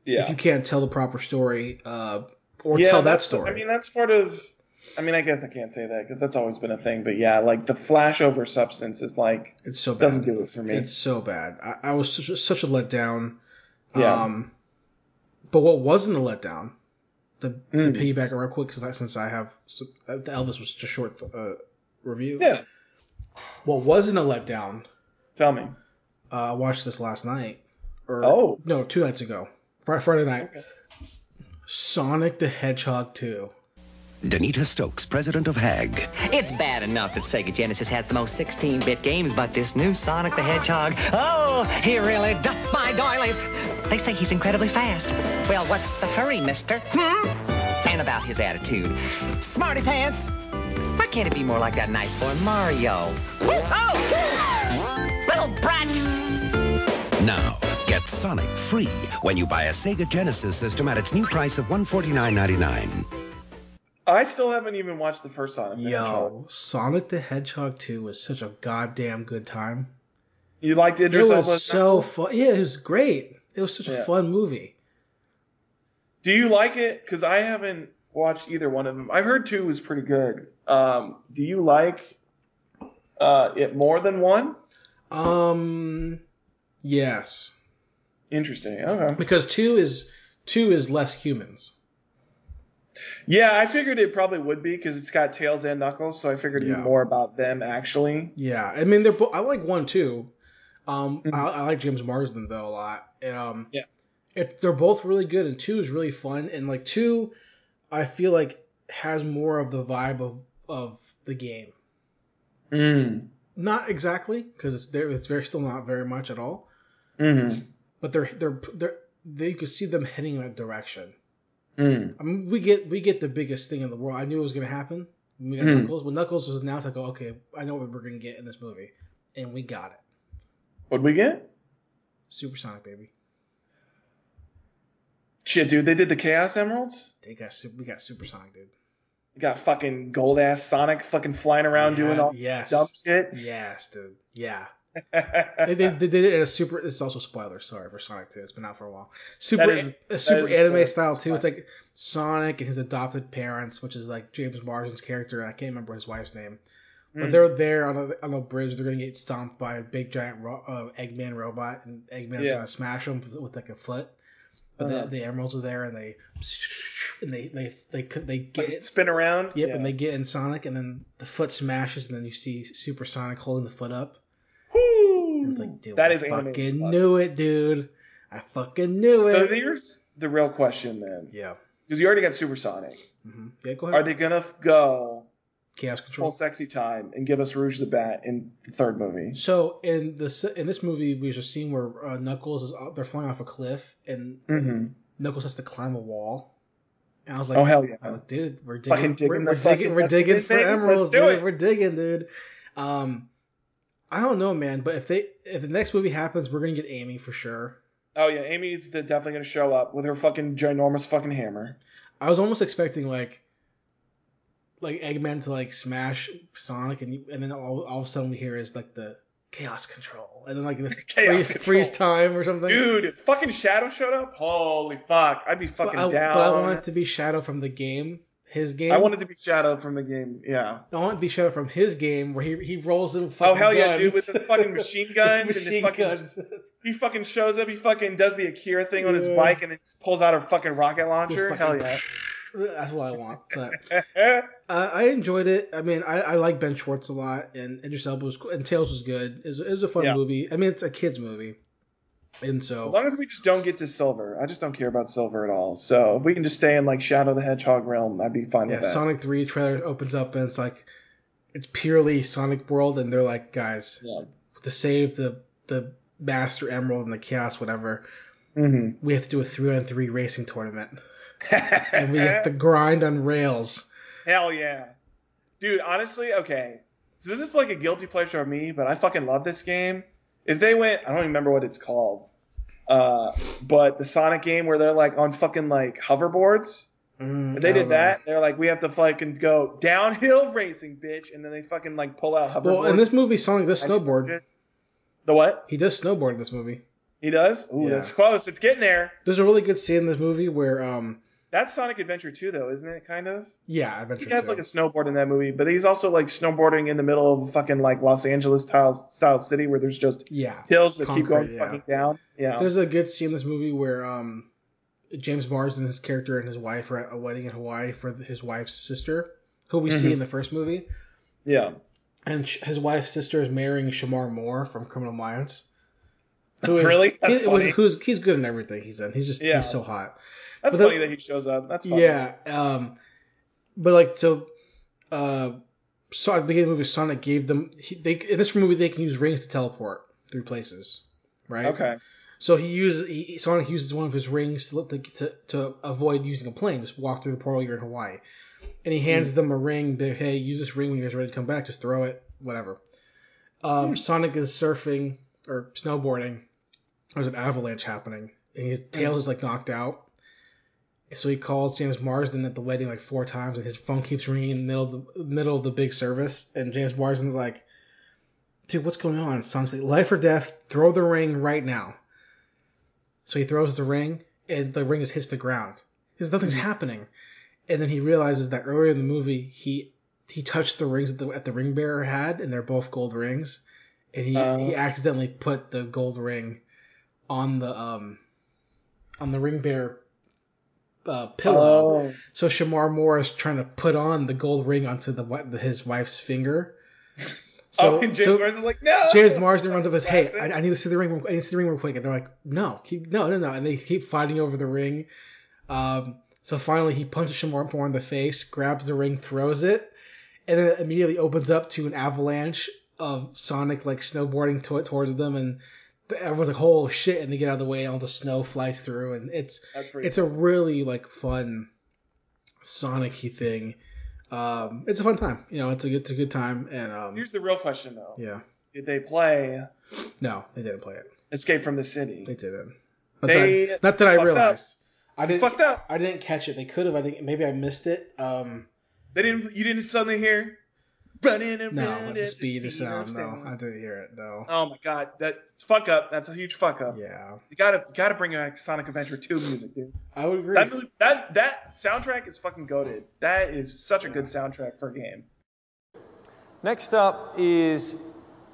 Yeah. If you can't tell the proper story uh, or yeah, tell that story, I mean that's part of. I mean, I guess I can't say that because that's always been a thing. But yeah, like the flashover substance is like it's so bad. Doesn't do it for me. It's so bad. I, I was such, such a letdown. Yeah. Um, but what wasn't a letdown? The mm. to piggyback real quick, because I, since I have the Elvis was such a short uh, review. Yeah. What wasn't a letdown? Tell me. Uh, I watched this last night. Or, oh. No, two nights ago. Friday night. Okay. Sonic the Hedgehog two. Danita Stokes, president of H A G. It's bad enough that Sega Genesis has the most sixteen-bit games, but this new Sonic the Hedgehog, oh, he really doth my doilies. They say he's incredibly fast. Well, what's the hurry, mister? Hmm? And about his attitude. Smarty pants. Why can't it be more like that nice boy Mario? Woo! Oh! Little brat! Now, get Sonic free when you buy a Sega Genesis system at its new price of one hundred forty-nine dollars and ninety-nine cents. I still haven't even watched the first Sonic the Yo, Hedgehog. Yo, Sonic the Hedgehog two was such a goddamn good time. You liked Idris Elba? It was so fun. Yeah, it was great. It was such yeah. a fun movie. Do you like it? Because I haven't watched either one of them. I heard two was pretty good. Um, do you like uh, it more than one? Um, yes. Interesting. Okay. Because two is two is less humans. Yeah, I figured it probably would be because it's got Tails and Knuckles, so I figured it'd yeah. be more about them actually. Yeah, I mean, they're. Bo- I like one too. Um, mm-hmm. I, I like James Marsden though a lot. And, um, yeah, it, they're both really good, and two is really fun. And like two, I feel like has more of the vibe of, of the game. Mm. Not exactly because it's there. It's very still not very much at all. Mm-hmm. But they're they're they're they you could see them heading in that direction. Mm. I mean, we get we get the biggest thing in the world. I knew it was going to happen. We got mm. Knuckles. When Knuckles was announced, I go, okay, I know what we're going to get in this movie. And we got it. What'd we get? Supersonic, baby. Shit, dude, they did the Chaos Emeralds? They got super, We got Supersonic, dude. We got fucking gold-ass Sonic fucking flying around yeah, doing all yes. dumb shit? Yes, dude. Yeah. they, they, they did it in a super. This is also spoilers. Sorry for Sonic two. It's been out for a while. Super, is, a super anime a style too. It's like Sonic and his adopted parents, which is like James Marsden's character. I can't remember his wife's name. But they're there on a, on a bridge. They're going to get stomped by a big giant ro- uh, Eggman robot, and Eggman's yeah. going to smash them with, with like a foot. But uh-huh. the, the Emeralds are there, and they and they they they, they, they get like spin around. Yep, yeah. And they get in Sonic, and then the foot smashes, and then you see Super Sonic holding the foot up. Woo! And it's like, dude, that I is fucking fuck. knew it, dude. I fucking knew it. So here's the real question, then. Yeah. Because you already got Super Sonic. Mm-hmm. Yeah, go ahead. Are they gonna go? Chaos Control, full sexy time, and give us Rouge the Bat in the third movie. So in this in this movie, we just seen where uh, Knuckles is they're flying off a cliff, and mm-hmm. Knuckles has to climb a wall. And I was like, oh hell yeah, I was like, dude, we're digging, digging we're, we're digging, we're digging for emeralds, dude. It. We're digging, dude. Um, I don't know, man, but if they if the next movie happens, we're gonna get Amy for sure. Oh yeah, Amy's definitely gonna show up with her fucking ginormous fucking hammer. I was almost expecting like. Like Eggman to like smash Sonic, and you, and then all, all of a sudden we hear is like the Chaos Control, and then like the freeze, freeze time or something. Dude, if fucking Shadow showed up, holy fuck, I'd be fucking but I, down. But I want it to be Shadow from the game, his game. I want it to be Shadow from the game, yeah. I want it to be Shadow from his game where he he rolls in fucking. Oh hell guns. Yeah, dude, with the fucking machine guns machine and the fucking. Guns. He fucking shows up, he fucking does the Akira thing yeah. on his bike, and then pulls out a fucking rocket launcher. Fucking hell yeah. That's what I want. But uh, I enjoyed it. I mean, I, I like Ben Schwartz a lot, and Idris Elba was cool, and Tails was good. It was, it was a fun yeah. movie. I mean, it's a kids movie, and so as long as we just don't get to Silver, I just don't care about Silver at all. So if we can just stay in like Shadow the Hedgehog realm, I'd be fine yeah, with that. Sonic three trailer opens up, and it's like it's purely Sonic World, and they're like, guys, yeah. to save the the Master Emerald and the Chaos whatever, mm-hmm. we have to do a three on three racing tournament. And we have to grind on rails. Hell yeah. Dude, honestly, okay. So this is like a guilty pleasure of me, but I fucking love this game. If they went, I don't even remember what it's called. Uh, but the Sonic game where they're like on fucking like hoverboards. Mm, if they did that, they're like, we have to fucking go downhill racing, bitch. And then they fucking like pull out hoverboards. Well, in this movie, Sonic does snowboard. The what? He does snowboard in this movie. He does? Ooh, yeah. That's close. It's getting there. There's a really good scene in this movie where... um. That's Sonic Adventure two, though, isn't it? Kind of. Yeah, Adventure two. He has two. Like a snowboard in that movie, but he's also like snowboarding in the middle of a fucking like Los Angeles style, style city where there's just yeah. hills that Concrete, keep going yeah. fucking down. Yeah. There's a good scene in this movie where um, James Marsden, his character, and his wife are at a wedding in Hawaii for his wife's sister, who we mm-hmm. see in the first movie. Yeah. And sh- his wife's sister is marrying Shamar Moore from Criminal Minds. Who is, really? That's he, funny. Who's he's good in everything he's in. He's just yeah. he's so hot. That's then, funny that he shows up. That's funny. Yeah. Um, but, like, so, uh, so at the beginning of the movie, Sonic gave them – they in this movie, they can use rings to teleport through places, right? Okay. So he uses he, – Sonic uses one of his rings to, to to avoid using a plane. Just walk through the portal. You're in Hawaii. And he hands mm. them a ring. They're, hey, use this ring when you guys are ready to come back. Just throw it. Whatever. Um, mm. Sonic is surfing or snowboarding. There's an avalanche happening. And his Tails mm. is, like, knocked out. So he calls James Marsden at the wedding like four times, and his phone keeps ringing in the middle of the, middle of the big service. And James Marsden's like, dude, what's going on? Sonic's like, life or death, throw the ring right now. So he throws the ring, and the ring just hits the ground. Because nothing's happening. And then he realizes that earlier in the movie, he he touched the rings that the, that the ring bearer had, and they're both gold rings. And he, um, he accidentally put the gold ring on the um on the ring bearer. Uh, pillow. Oh. So Shamar Moore is trying to put on the gold ring onto the, the his wife's finger. So, oh, and James so Marsden's like, no. James Marsden runs up and says, "Hey, I, I need to see the ring. I need to see the ring real quick." And they're like, "No, keep, no, no, no." And they keep fighting over the ring. Um, so finally, he punches Shamar Moore in the face, grabs the ring, throws it, and then it immediately opens up to an avalanche of Sonic like snowboarding to, towards them and. Everyone's like, "Oh shit!" and they get out of the way, and all the snow flies through, and it's it's cool. A really like fun Sonic-y thing. Um, it's a fun time, you know. It's a good, it's a good time. And um, here's the real question, though. Yeah. Did they play? No, they didn't play it. Escape from the City. They didn't. Not they that I, not that I realized. Up. I didn't. Fucked up. I didn't catch it. They could have. I think maybe I missed it. Um, they didn't. You didn't suddenly hear. Running and no, running the speed, the speed of sound. No, I didn't hear it though. Oh my god, that's fuck up. That's a huge fuck up. Yeah, you gotta gotta bring back Sonic Adventure two music, dude. I would agree. That really, that that soundtrack is fucking goated. That is such a yeah. good soundtrack for a game. Next up is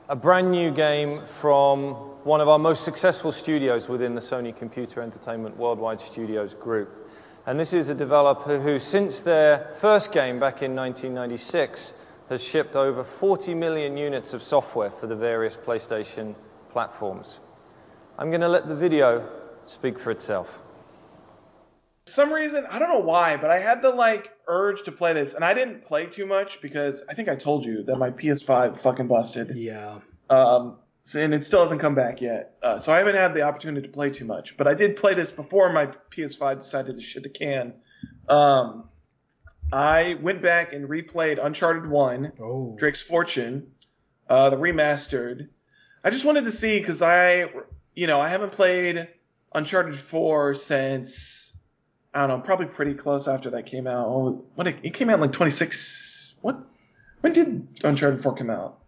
a brand new game from one of our most successful studios within the Sony Computer Entertainment Worldwide Studios group. And this is a developer who, since their first game back in nineteen ninety-six, has shipped over forty million units of software for the various PlayStation platforms. I'm going to let the video speak for itself. For some reason, I don't know why, but I had the like urge to play this, and I didn't play too much because I think I told you that my P S five fucking busted. Yeah. Um, and it still hasn't come back yet, uh, so I haven't had the opportunity to play too much. But I did play this before my P S five decided to shit the can. Um, I went back and replayed Uncharted one, oh. Drake's Fortune, uh, the remastered. I just wanted to see because I, you know, I haven't played Uncharted four since. I don't know, probably pretty close after that came out. Oh, what it, it came out in like twenty-six. What? When did Uncharted four come out?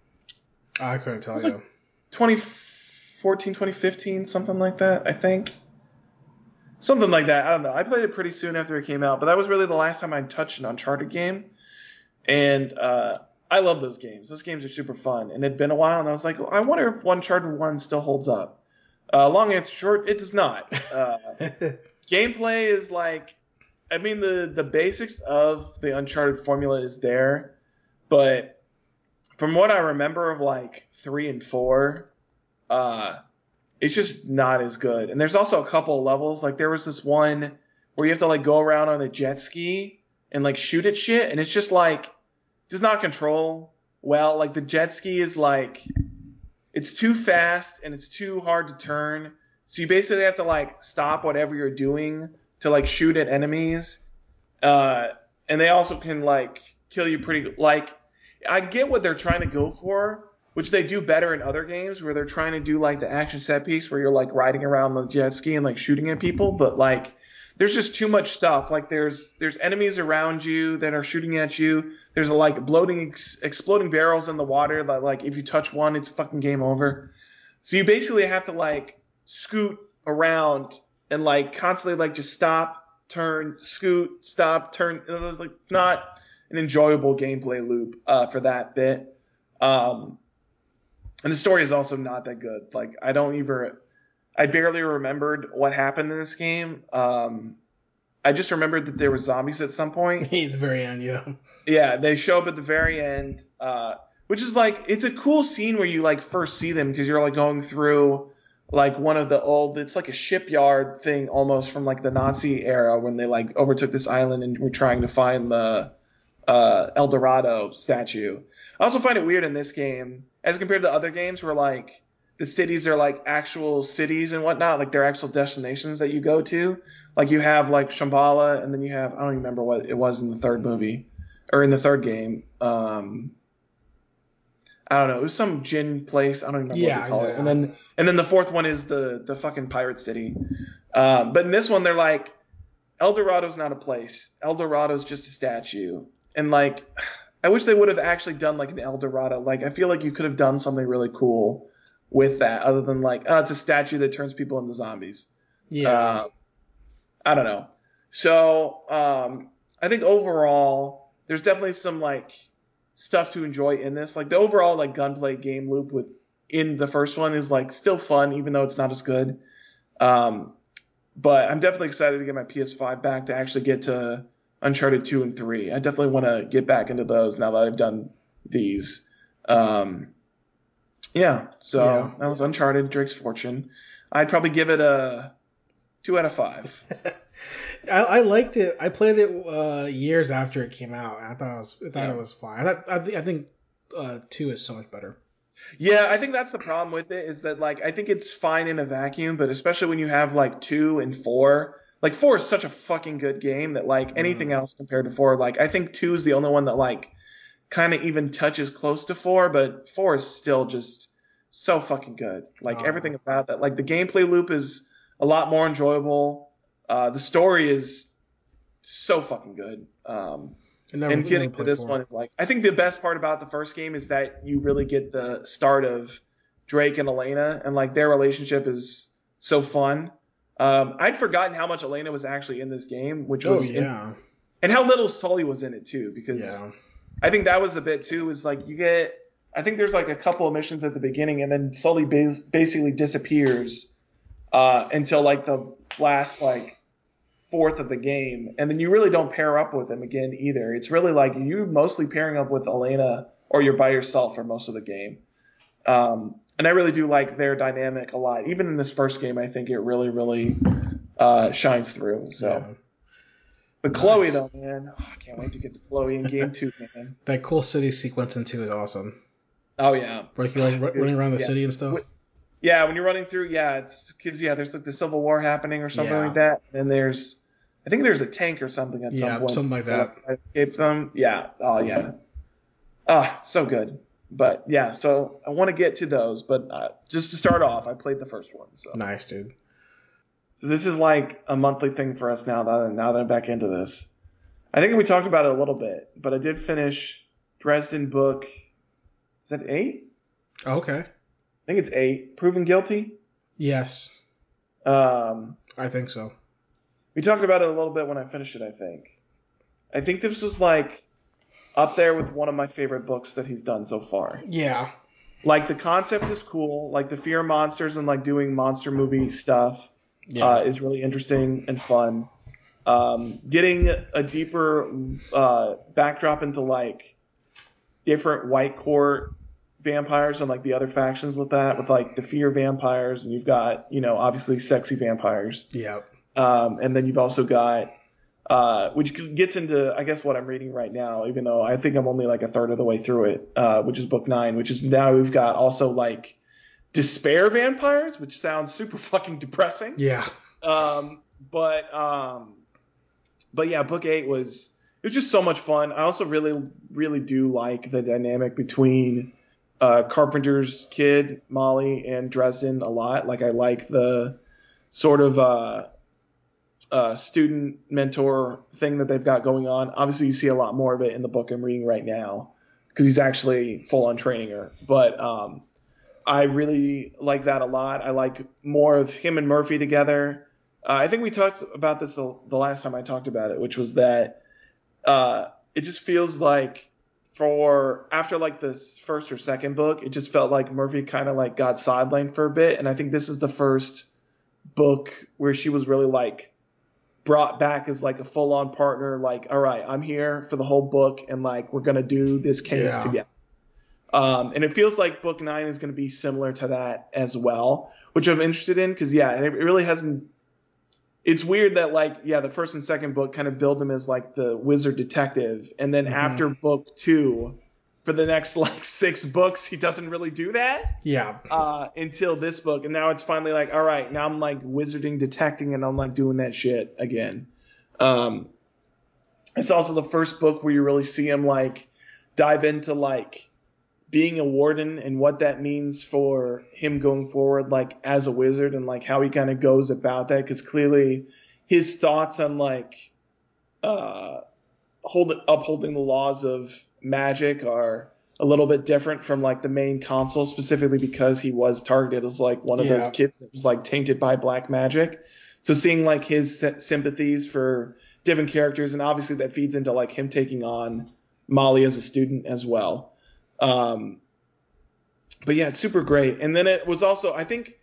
I couldn't tell you. Like twenty fourteen, twenty fifteen, something like that, I think. Something like that. I don't know. I played it pretty soon after it came out, but that was really the last time I touched an Uncharted game. And uh, I love those games. Those games are super fun. And it had been a while, and I was like, well, I wonder if Uncharted one still holds up. Uh, long answer short, it does not. Uh, Gameplay is like, I mean, the, the basics of the Uncharted formula is there, but from what I remember of like three and four, uh, it's just not as good. And there's also a couple of levels. Like there was this one where you have to like go around on a jet ski and like shoot at shit. And it's just like, does not control well. Like the jet ski is like, it's too fast and it's too hard to turn. So you basically have to, like, stop whatever you're doing to, like, shoot at enemies. Uh, and they also can, like, kill you pretty – like, I get what they're trying to go for, which they do better in other games where they're trying to do, like, the action set piece where you're, like, riding around the jet ski and, like, shooting at people. But, like, there's just too much stuff. Like, there's there's enemies around you that are shooting at you. There's, like, bloating ex- exploding barrels in the water that, like, if you touch one, it's fucking game over. So you basically have to, like – scoot around and like constantly like just stop, turn, scoot, stop, turn. It was like not an enjoyable gameplay loop uh, for that bit. Um, and the story is also not that good. Like I don't even, I barely remembered what happened in this game. Um, I just remembered that there were zombies at some point. At the very end, yeah. Yeah, they show up at the very end, uh, which is like, it's a cool scene where you like first see them because you're like going through like one of the old, it's like a shipyard thing almost from like the Nazi era when they like overtook this island and were trying to find the uh, El Dorado statue. I also find it weird in this game as compared to other games where like the cities are like actual cities and whatnot, like they're actual destinations that you go to. Like you have like Shambhala and then you have, I don't remember what it was in the third movie or in the third game. Um, I don't know. It was some gin place. I don't remember yeah, what they call yeah. it. And then and then the fourth one is the, the fucking pirate city. Um, but in this one, they're like, El Dorado's not a place. El Dorado's just a statue. And like, I wish they would have actually done like an El Dorado. Like, I feel like you could have done something really cool with that other than like, oh, it's a statue that turns people into zombies. Yeah. Uh, I don't know. So um, I think overall, there's definitely some like – stuff to enjoy in this. Like the overall like gunplay game loop with in the first one is like still fun even though it's not as good. Um, but I'm definitely excited to get my P S five back to actually get to Uncharted two and three. I definitely want to get back into those now that I've done these. Um, yeah, so yeah. That was Uncharted, Drake's Fortune. I'd probably give it a two out of five. I, I liked it. I played it uh, years after it came out. And I thought it was, I thought yeah. it was fine. I, thought, I, th- I think uh, two is so much better. Yeah, I think that's the problem with it is that like I think it's fine in a vacuum, but especially when you have like two and four. Like four is such a fucking good game that like anything mm. else compared to four. Like I think two is the only one that like kind of even touches close to four, but four is still just so fucking good. Like oh. everything about that. Like the gameplay loop is a lot more enjoyable. Uh, the story is so fucking good. Um, and, and getting to this one is like, I think the best part about the first game is that you really get the start of Drake and Elena and like their relationship is so fun. Um, I'd forgotten how much Elena was actually in this game, which was, oh, yeah. in- and how little Sully was in it too, because yeah. I think that was the bit too, is like you get, I think there's like a couple of missions at the beginning, and then Sully bas- basically disappears uh, until like the last like fourth of the game. And then you really don't pair up with him again either. It's really like you mostly pairing up with Elena, or you're by yourself for most of the game. Um, and I really do like their dynamic a lot. Even in this first game, I think it really, really uh, shines through. So. Yeah. But Chloe, though, man, oh, I can't wait to get to Chloe in game two, man. That cool city sequence in two is awesome. Oh, yeah. Where you're, like, r- running around the yeah. city and stuff. Yeah, when you're running through, yeah, it's because, yeah, there's, like, the Civil War happening or something yeah. like that. And there's, I think there's a tank or something at yeah, some point. Yeah, something like that. I escaped them. Yeah. Oh, yeah. Ah, oh, so good. But, yeah, so I want to get to those. But uh, just to start off, I played the first one. So. Nice, dude. So this is like a monthly thing for us now that, now that I'm back into this. I think we talked about it a little bit, but I did finish Dresden Book. Is that eight? Okay. I think it's eight. Proven Guilty? Yes. Um, I think so. We talked about it a little bit when I finished it, I think. I think this was like up there with one of my favorite books that he's done so far. Yeah. Like the concept is cool. Like the fear of monsters and like doing monster movie stuff. Yeah. Uh, is really interesting and fun. Um, getting a deeper uh, backdrop into like different White Court vampires and like the other factions with that, with like the fear vampires, and you've got, you know, obviously sexy vampires. Yeah. Um, and then you've also got, uh, which gets into, I guess, what I'm reading right now, even though I think I'm only like a third of the way through it, uh, which is book nine, which is now we've got also like despair vampires, which sounds super fucking depressing. Yeah. Um, but um, but yeah, book eight was it was just so much fun. I also really, really do like the dynamic between uh, Carpenter's kid Molly and Dresden a lot. Like I like the sort of uh, uh, student mentor thing that they've got going on. Obviously, you see a lot more of it in the book I'm reading right now because he's actually full on training her, but. Um, I really like that a lot. I like more of him and Murphy together. Uh, I think we talked about this the last time I talked about it, which was that uh, it just feels like for after like this first or second book, it just felt like Murphy kind of like got sidelined for a bit. And I think this is the first book where she was really like brought back as like a full on partner. Like, all right, I'm here for the whole book and like we're going to do this case yeah. together. Um, and it feels like book nine is going to be similar to that as well, which I'm interested in because, yeah, it really hasn't – it's weird that, like, yeah, the first and second book kind of build him as, like, the wizard detective. And then mm-hmm. after book two, for the next, like, six books, he doesn't really do that. Yeah. Uh, until this book. And now it's finally like, all right, now I'm, like, wizarding, detecting, and I'm, like, doing that shit again. Um, it's also the first book where you really see him, like, dive into, like – being a warden and what that means for him going forward, like as a wizard, and like how he kind of goes about that. Cause clearly his thoughts on like, uh, hold upholding the laws of magic are a little bit different from like the main consul, specifically because he was targeted as like one of yeah. those kids that was like tainted by black magic. So seeing like his sympathies for different characters. And obviously that feeds into like him taking on Molly as a student as well. Um, but yeah, it's super great. And then it was also, I think,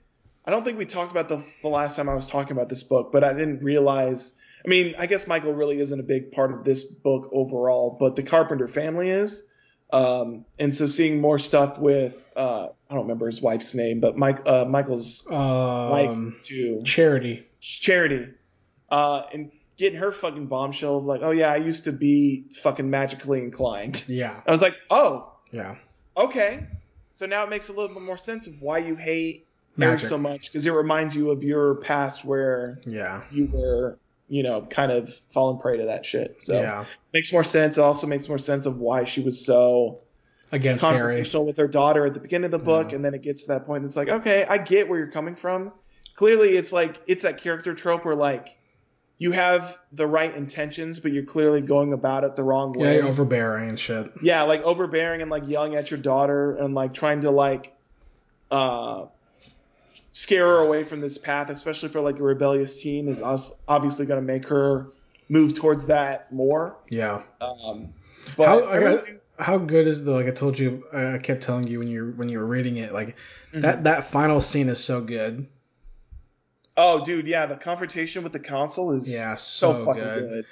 I don't think we talked about this the last time I was talking about this book, but I didn't realize, I mean, I guess Michael really isn't a big part of this book overall, but the Carpenter family is. Um, and so seeing more stuff with, uh, I don't remember his wife's name, but Mike, uh, Michael's um, wife too. Charity. Charity. Uh, and getting her fucking bombshell of like, oh yeah, I used to be fucking magically inclined. Yeah. I was like, oh. Yeah. Okay. So now it makes a little bit more sense of why you hate magic so much, because it reminds you of your past where yeah. you were, you know, kind of falling prey to that shit. So yeah. it makes more sense. It also makes more sense of why she was so against confrontational Harry. With her daughter at the beginning of the book, yeah. and then it gets to that point and it's like, okay, I get where you're coming from. Clearly it's like it's that character trope where like you have the right intentions, but you're clearly going about it the wrong way. Yeah, overbearing and shit. Yeah, like overbearing and like yelling at your daughter and like trying to like uh, scare her away from this path, especially for like a rebellious teen, is us obviously going to make her move towards that more. Yeah. Um, but how, I, I, really I, do, how good is the, like I told you, I kept telling you when you when you were reading it, like mm-hmm. that that final scene is so good. Oh, dude, yeah, the confrontation with the council is yeah, so, so fucking good. good.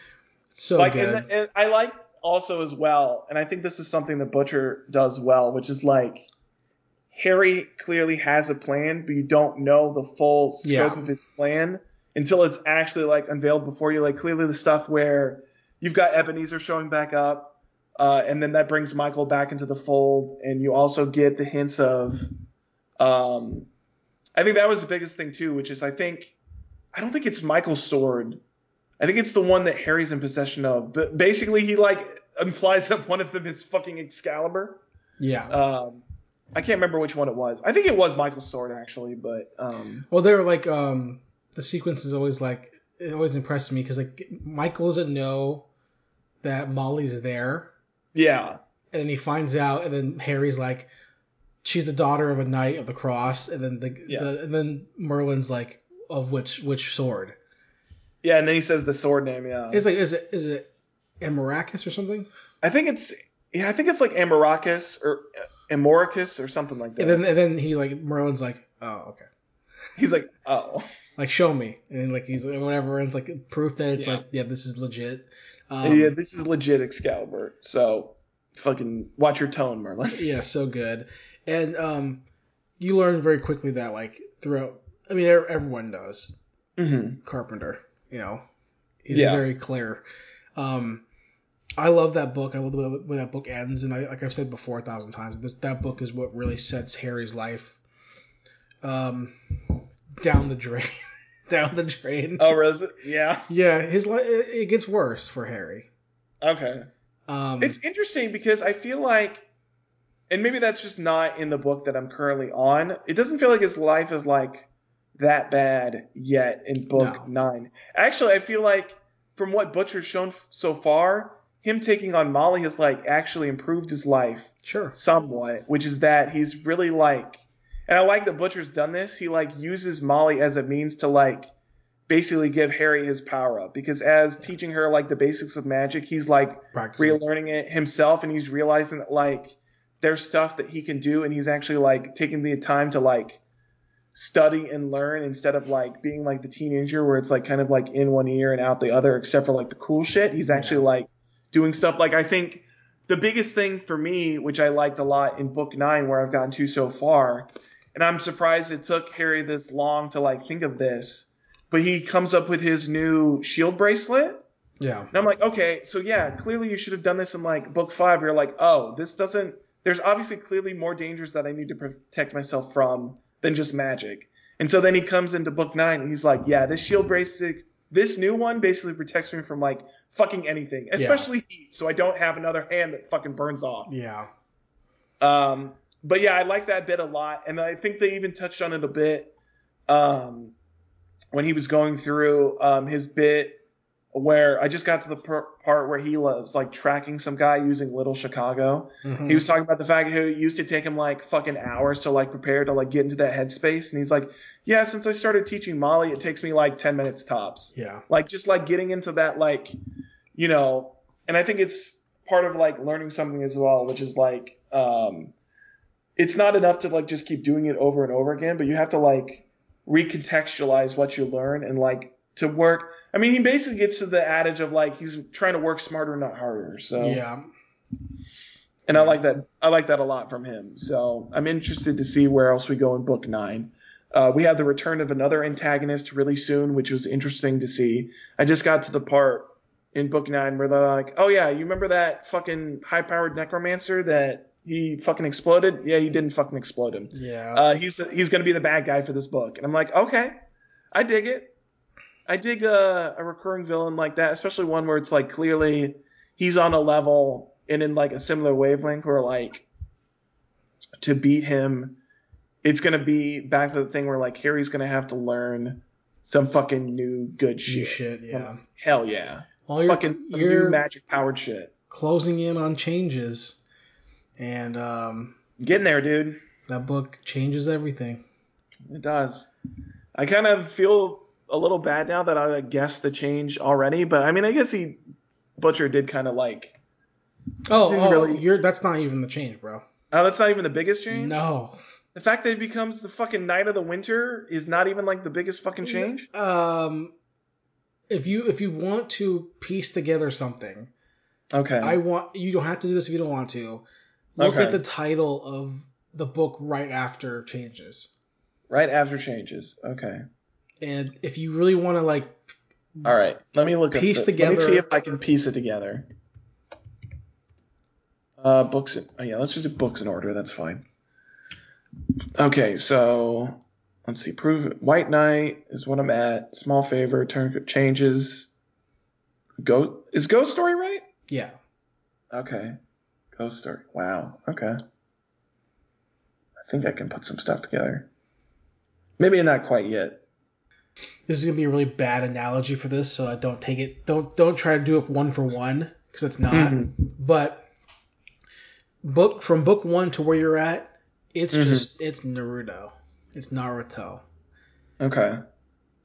So like, good. And, and I like also as well, and I think this is something that Butcher does well, which is like Harry clearly has a plan, but you don't know the full scope yeah. of his plan until it's actually like unveiled before you. Like clearly the stuff where you've got Ebenezer showing back up, uh, and then that brings Michael back into the fold, and you also get the hints of um, – I think that was the biggest thing too, which is I think – I don't think it's Michael's sword. I think it's the one that Harry's in possession of. But basically he like implies that one of them is fucking Excalibur. Yeah. Um, I can't remember which one it was. I think it was Michael's sword actually, but um, – well, they were like um, – the sequence is always like – it always impressed me because like Michael doesn't know that Molly's there. Yeah. And then he finds out, and then Harry's like – she's the daughter of a knight of the cross, and then the, yeah. the and then Merlin's like, of which which sword? Yeah, and then he says the sword name. Yeah, it's like is it is it Amaracus or something? I think it's yeah, I think it's like Amaracus or Amoricus or something like that. And then and then he like Merlin's like, oh okay. He's like, oh, like show me, and then like he's like, whatever, and it's like proof that it's yeah. like yeah, this is legit. Um, yeah, this is legit Excalibur. So fucking watch your tone, Merlin. Yeah, so good. And um, you learn very quickly that, like, throughout – I mean, everyone knows mm-hmm. Carpenter, you know. He's yeah. very clear. Um, I love that book. I love the way that book ends. And I, like I've said before a thousand times, that, that book is what really sets Harry's life um, down the drain. down the drain. Oh, really? Yeah. Yeah. His li- it gets worse for Harry. Okay. Um, it's interesting because I feel like – and maybe that's just not in the book that I'm currently on. It doesn't feel like his life is like that bad yet in book no. nine. Actually, I feel like from what Butcher's shown so far, him taking on Molly has like actually improved his life sure. somewhat, which is that he's really like, and I like that Butcher's done this. He like uses Molly as a means to like basically give Harry his power up, because as teaching her like the basics of magic, he's like practicing, relearning it himself. And he's realizing that like, there's stuff that he can do, and he's actually like taking the time to like study and learn instead of like being like the teenager where it's like kind of like in one ear and out the other, except for like the cool shit. He's actually yeah. like doing stuff. Like I think the biggest thing for me, which I liked a lot in book nine, where I've gotten to so far, and I'm surprised it took Harry this long to like think of this, but he comes up with his new shield bracelet. Yeah. And I'm like, okay, so yeah, clearly you should have done this in like book five. You're like, oh, this doesn't, there's obviously clearly more dangers that I need to protect myself from than just magic. And so then he comes into book nine and he's like, yeah, this shield bracelet, this new one basically protects me from like fucking anything, especially yeah. heat. So I don't have another hand that fucking burns off. Yeah. Um, but yeah, I like that bit a lot. And I think they even touched on it a bit um, when he was going through um, his bit where I just got to the per- part where he was like tracking some guy using Little Chicago. Mm-hmm. He was talking about the fact that it used to take him like fucking hours to like prepare to like get into that headspace. And he's like, yeah, since I started teaching Molly, it takes me like ten minutes tops. Yeah. Like just like getting into that, like, you know, and I think it's part of like learning something as well, which is like, um, it's not enough to like just keep doing it over and over again, but you have to like recontextualize what you learn and like to work. I mean, he basically gets to the adage of like he's trying to work smarter, not harder. So yeah, and I like that. I like that a lot from him. So I'm interested to see where else we go in book nine. Uh, we have the return of another antagonist really soon, which was interesting to see. I just got to the part in book nine where they're like, "Oh yeah, you remember that fucking high-powered necromancer that he fucking exploded? Yeah, he didn't fucking explode him. Yeah, uh, he's the, he's gonna be the bad guy for this book." And I'm like, okay, I dig it. I dig a, a recurring villain like that, especially one where it's like clearly he's on a level and in like a similar wavelength where like to beat him, it's going to be back to the thing where like Harry's going to have to learn some fucking new good shit. New shit, yeah. Um, hell yeah. Well, you're, fucking some you're new magic powered shit. Closing in on changes and um, getting there, dude. That book changes everything. It does. I kind of feel a little bad now that I guessed the change already, but I mean, I guess he Butcher did kind of like Oh, oh really... you're, that's not even the change, bro. Oh, that's not even the biggest change? No. The fact that he becomes the fucking Knight of the Winter is not even like the biggest fucking change? Um, if you if you want to piece together something, okay. I want you don't have to do this if you don't want to. Look okay. at the title of the book right after changes. Right after changes. Okay. And if you really want to like All right. Let me look piece up the, together. Let me see if I can piece it together. Uh, books. In, oh yeah, let's just do books in order. That's fine. Okay, so let's see. Prove White Knight is what I'm at. Small Favor. Turn changes. Go is Ghost Story right? Yeah. Okay. Ghost Story. Wow. Okay. I think I can put some stuff together. Maybe not quite yet. This is gonna be a really bad analogy for this, so I don't take it. Don't don't try to do it one for one because it's not. Mm-hmm. But. Book from book one to where you're at, it's mm-hmm. just it's Naruto, it's Naruto. Okay.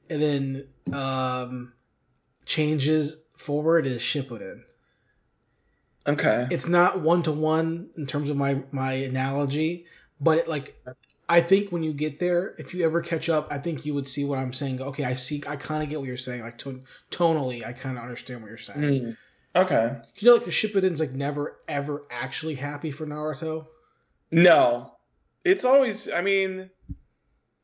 And then um, changes forward is Shippuden. Okay. It's not one to one in terms of my my analogy, but it, like I think when you get there, if you ever catch up, I think you would see what I'm saying. Okay, I see. I kind of get what you're saying. Like ton- tonally, I kind of understand what you're saying. Mm. Okay. You know, like, Shippuden's, like, never, ever actually happy for Naruto? No. It's always, I mean,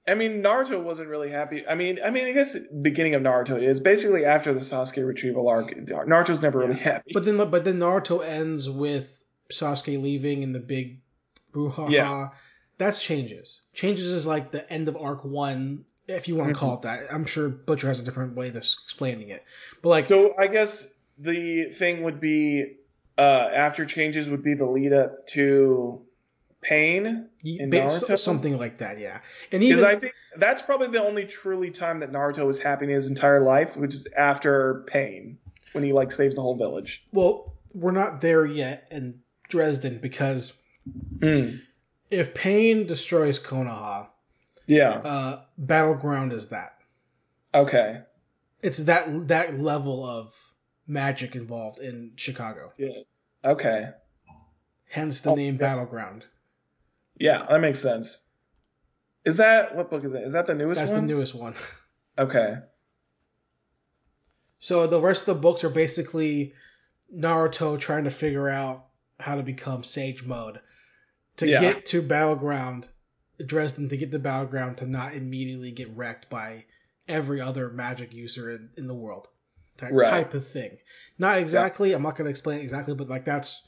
I mean, Naruto wasn't really happy. I mean, I mean, I guess the beginning of Naruto is basically after the Sasuke retrieval arc, Naruto's never yeah. really happy. But then but then Naruto ends with Sasuke leaving and the big brouhaha. Yeah. That's changes. Changes is, like, the end of arc one, if you want to mm-hmm. call it that. I'm sure Butcher has a different way of explaining it. But, like... So, I guess... The thing would be uh, after changes would be the lead up to Pain in Naruto, something like that, yeah. And even I think that's probably the only truly time that Naruto was happy in his entire life, which is after Pain when he like saves the whole village. Well, we're not there yet in Dresden because mm. if Pain destroys Konoha, yeah, uh, Battleground is that. Okay, it's that that level of. Magic involved in Chicago. Yeah. Okay. Hence the oh, name yeah. Battleground. Yeah, that makes sense. Is that what book is that? Is that the newest That's one? That's the newest one. Okay. So the rest of the books are basically Naruto trying to figure out how to become Sage Mode to yeah. get to Battleground, Dresden to get to Battleground to not immediately get wrecked by every other magic user in, in the world. Type, right. type of thing. Not exactly. Yeah. I'm not going to explain it exactly, but like that's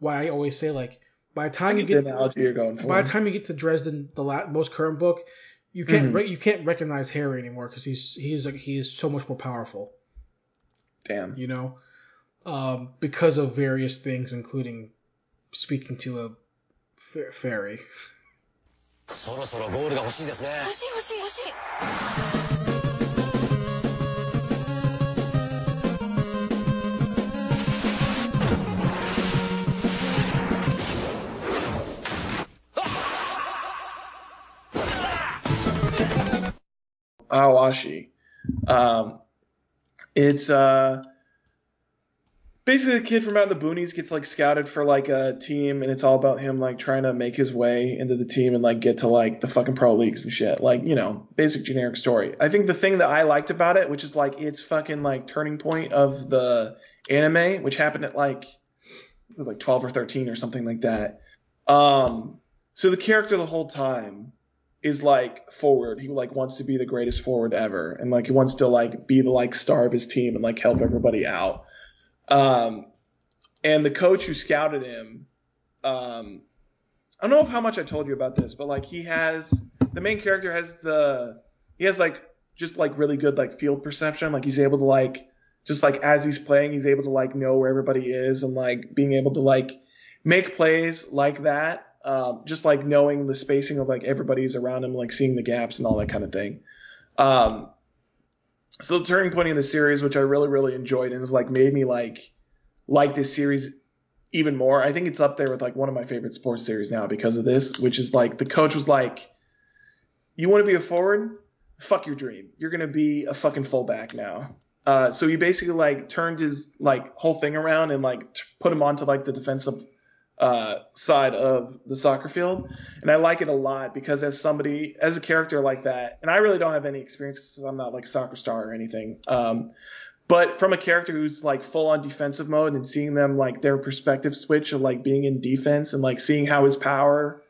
why I always say like by the time you get to, you're going for. by the time you get to Dresden, the la- most current book, you can't mm-hmm. re- you can't recognize Harry anymore because he's he's like he is so much more powerful. Damn. You know, um, because of various things, including speaking to a fa- fairy. Awashi. Um, it's uh, basically a kid from out in the boonies gets like scouted for like a team, and it's all about him like trying to make his way into the team and like get to like the fucking pro leagues and shit. Like, you know, basic generic story. I think the thing that I liked about it, which is like it's fucking like turning point of the anime, which happened at like it was like twelve or thirteen or something like that. Um, so the character the whole time. Is like forward. He like wants to be the greatest forward ever, and like he wants to like be the like star of his team and like help everybody out. Um, and the coach who scouted him, um, I don't know if how much I told you about this, but like he has the main character has the he has like just like really good like field perception. Like he's able to like just like as he's playing, he's able to like know where everybody is and like being able to like make plays like that. Um, just like knowing the spacing of like everybody's around him, like seeing the gaps and all that kind of thing. Um, so the turning point in the series, which I really, really enjoyed and has like made me like, like this series even more. I think it's up there with like one of my favorite sports series now because of this, which is like the coach was like, you want to be a forward? Fuck your dream. You're going to be a fucking fullback now. Uh, so he basically like turned his like whole thing around and like t- put him onto like the defensive uh, side of the soccer field. And I like it a lot because as somebody, as a character like that, and I really don't have any experience because I'm not like a soccer star or anything. Um, but from a character who's like full on defensive mode and seeing them like their perspective switch of like being in defense and like seeing how his power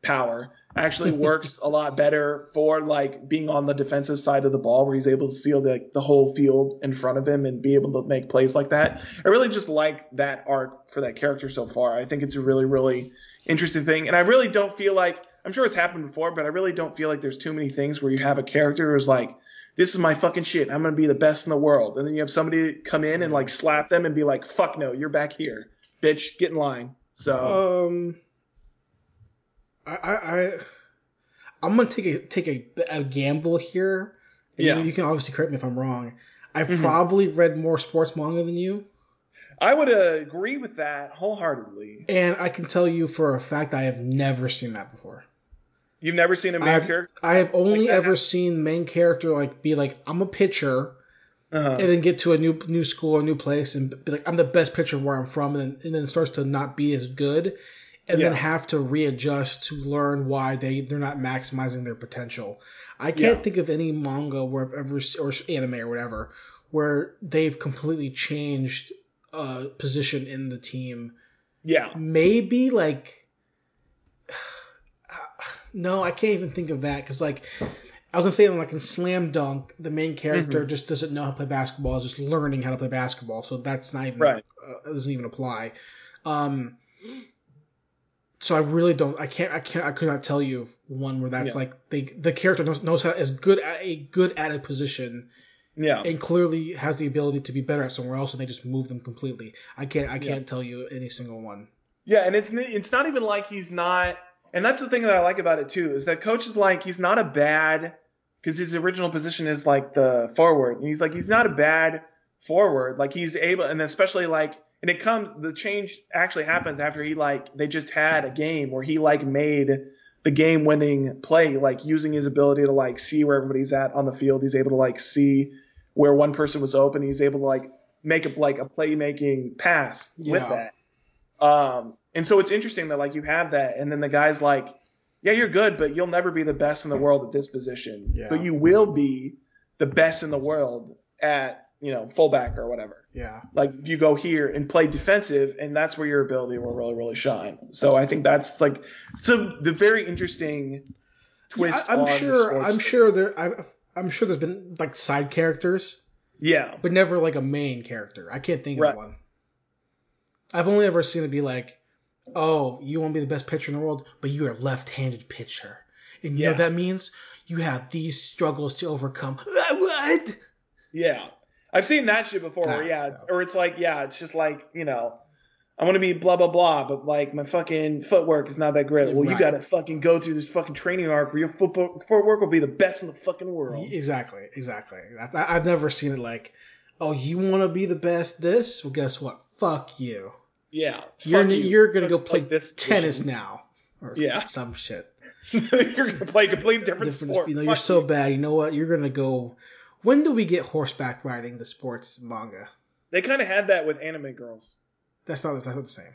power actually works a lot better for like being on the defensive side of the ball where he's able to see the, the whole field in front of him and be able to make plays like that. I really just like that arc for that character so far. I think it's a really, really interesting thing. And I really don't feel like, I'm sure it's happened before, but I really don't feel like there's too many things where you have a character who's like, this is my fucking shit. I'm going to be the best in the world. And then you have somebody come in and like slap them and be like, fuck no, you're back here. Bitch, get in line. So, um, I, I, I, I'm gonna take a take a, a gamble here. And yeah. You, you can obviously correct me if I'm wrong. I've mm-hmm. probably read more sports manga than you. I would uh, agree with that wholeheartedly. And I can tell you for a fact I have never seen that before. You've never seen a main I've, character? I have only like ever seen main character like be like I'm a pitcher, uh-huh. and then get to a new new school or new place and be like I'm the best pitcher where I'm from, and then, and then it starts to not be as good. And yeah. then have to readjust to learn why they, they're not maximizing their potential. I can't yeah. think of any manga where I've ever, or anime or whatever, where they've completely changed uh, position in the team. Yeah. Maybe like, no, I can't even think of that. Cause like I was gonna say like in Slam Dunk, the main character mm-hmm. just doesn't know how to play basketball. Is just learning how to play basketball. So that's not even, right. uh, doesn't even apply. Um, So I really don't. I can't. I can't. I could not tell you one where that's yeah. like they, the character knows, knows how is good at a good at a position, yeah, and clearly has the ability to be better at somewhere else, and they just move them completely. I can't. I can't yeah. tell you any single one. Yeah, and it's it's not even like he's not. And that's the thing that I like about it too is that coach is like he's not a bad because his original position is like the forward, and he's like he's not a bad forward. Like he's able, and especially like. And it comes, the change actually happens after he like, they just had a game where he like made the game winning play, like using his ability to like see where everybody's at on the field. He's able to like see where one person was open. He's able to like make a, like a playmaking pass yeah. with that. Um, and so it's interesting that like you have that. And then the guy's like, yeah, you're good, but you'll never be the best in the world at this position, yeah. but you will be the best in the world at, you know, fullback or whatever. Yeah. Like if you go here and play defensive, and that's where your ability will really, really shine. So I think that's like so the very interesting twist. Yeah, I, I'm on sure. The I'm sure there. I, I'm sure there's been like side characters. Yeah. But never like a main character. I can't think right. of one. I've only ever seen it be like, oh, you want to be the best pitcher in the world, but you are a left-handed pitcher, and you yeah. know what that means you have these struggles to overcome. What? Yeah. I've seen that shit before. Nah, yeah, it's, no. or it's like, yeah, it's just like, you know, I want to be blah blah blah, but like my fucking footwork is not that great. Well, right. you gotta fucking go through this fucking training arc where your football, footwork will be the best in the fucking world. Exactly, exactly. I, I've never seen it like, oh, you want to be the best this? Well, guess what? Fuck you. Yeah. You're fuck you. You're gonna go play like this tennis position. Now. Or yeah. some shit. You're gonna play a completely different, different sport. You know, you're fuck so you. Bad. You know what? You're gonna go. When do we get horseback riding the sports manga? They kind of had that with anime girls. That's not, that's not the same.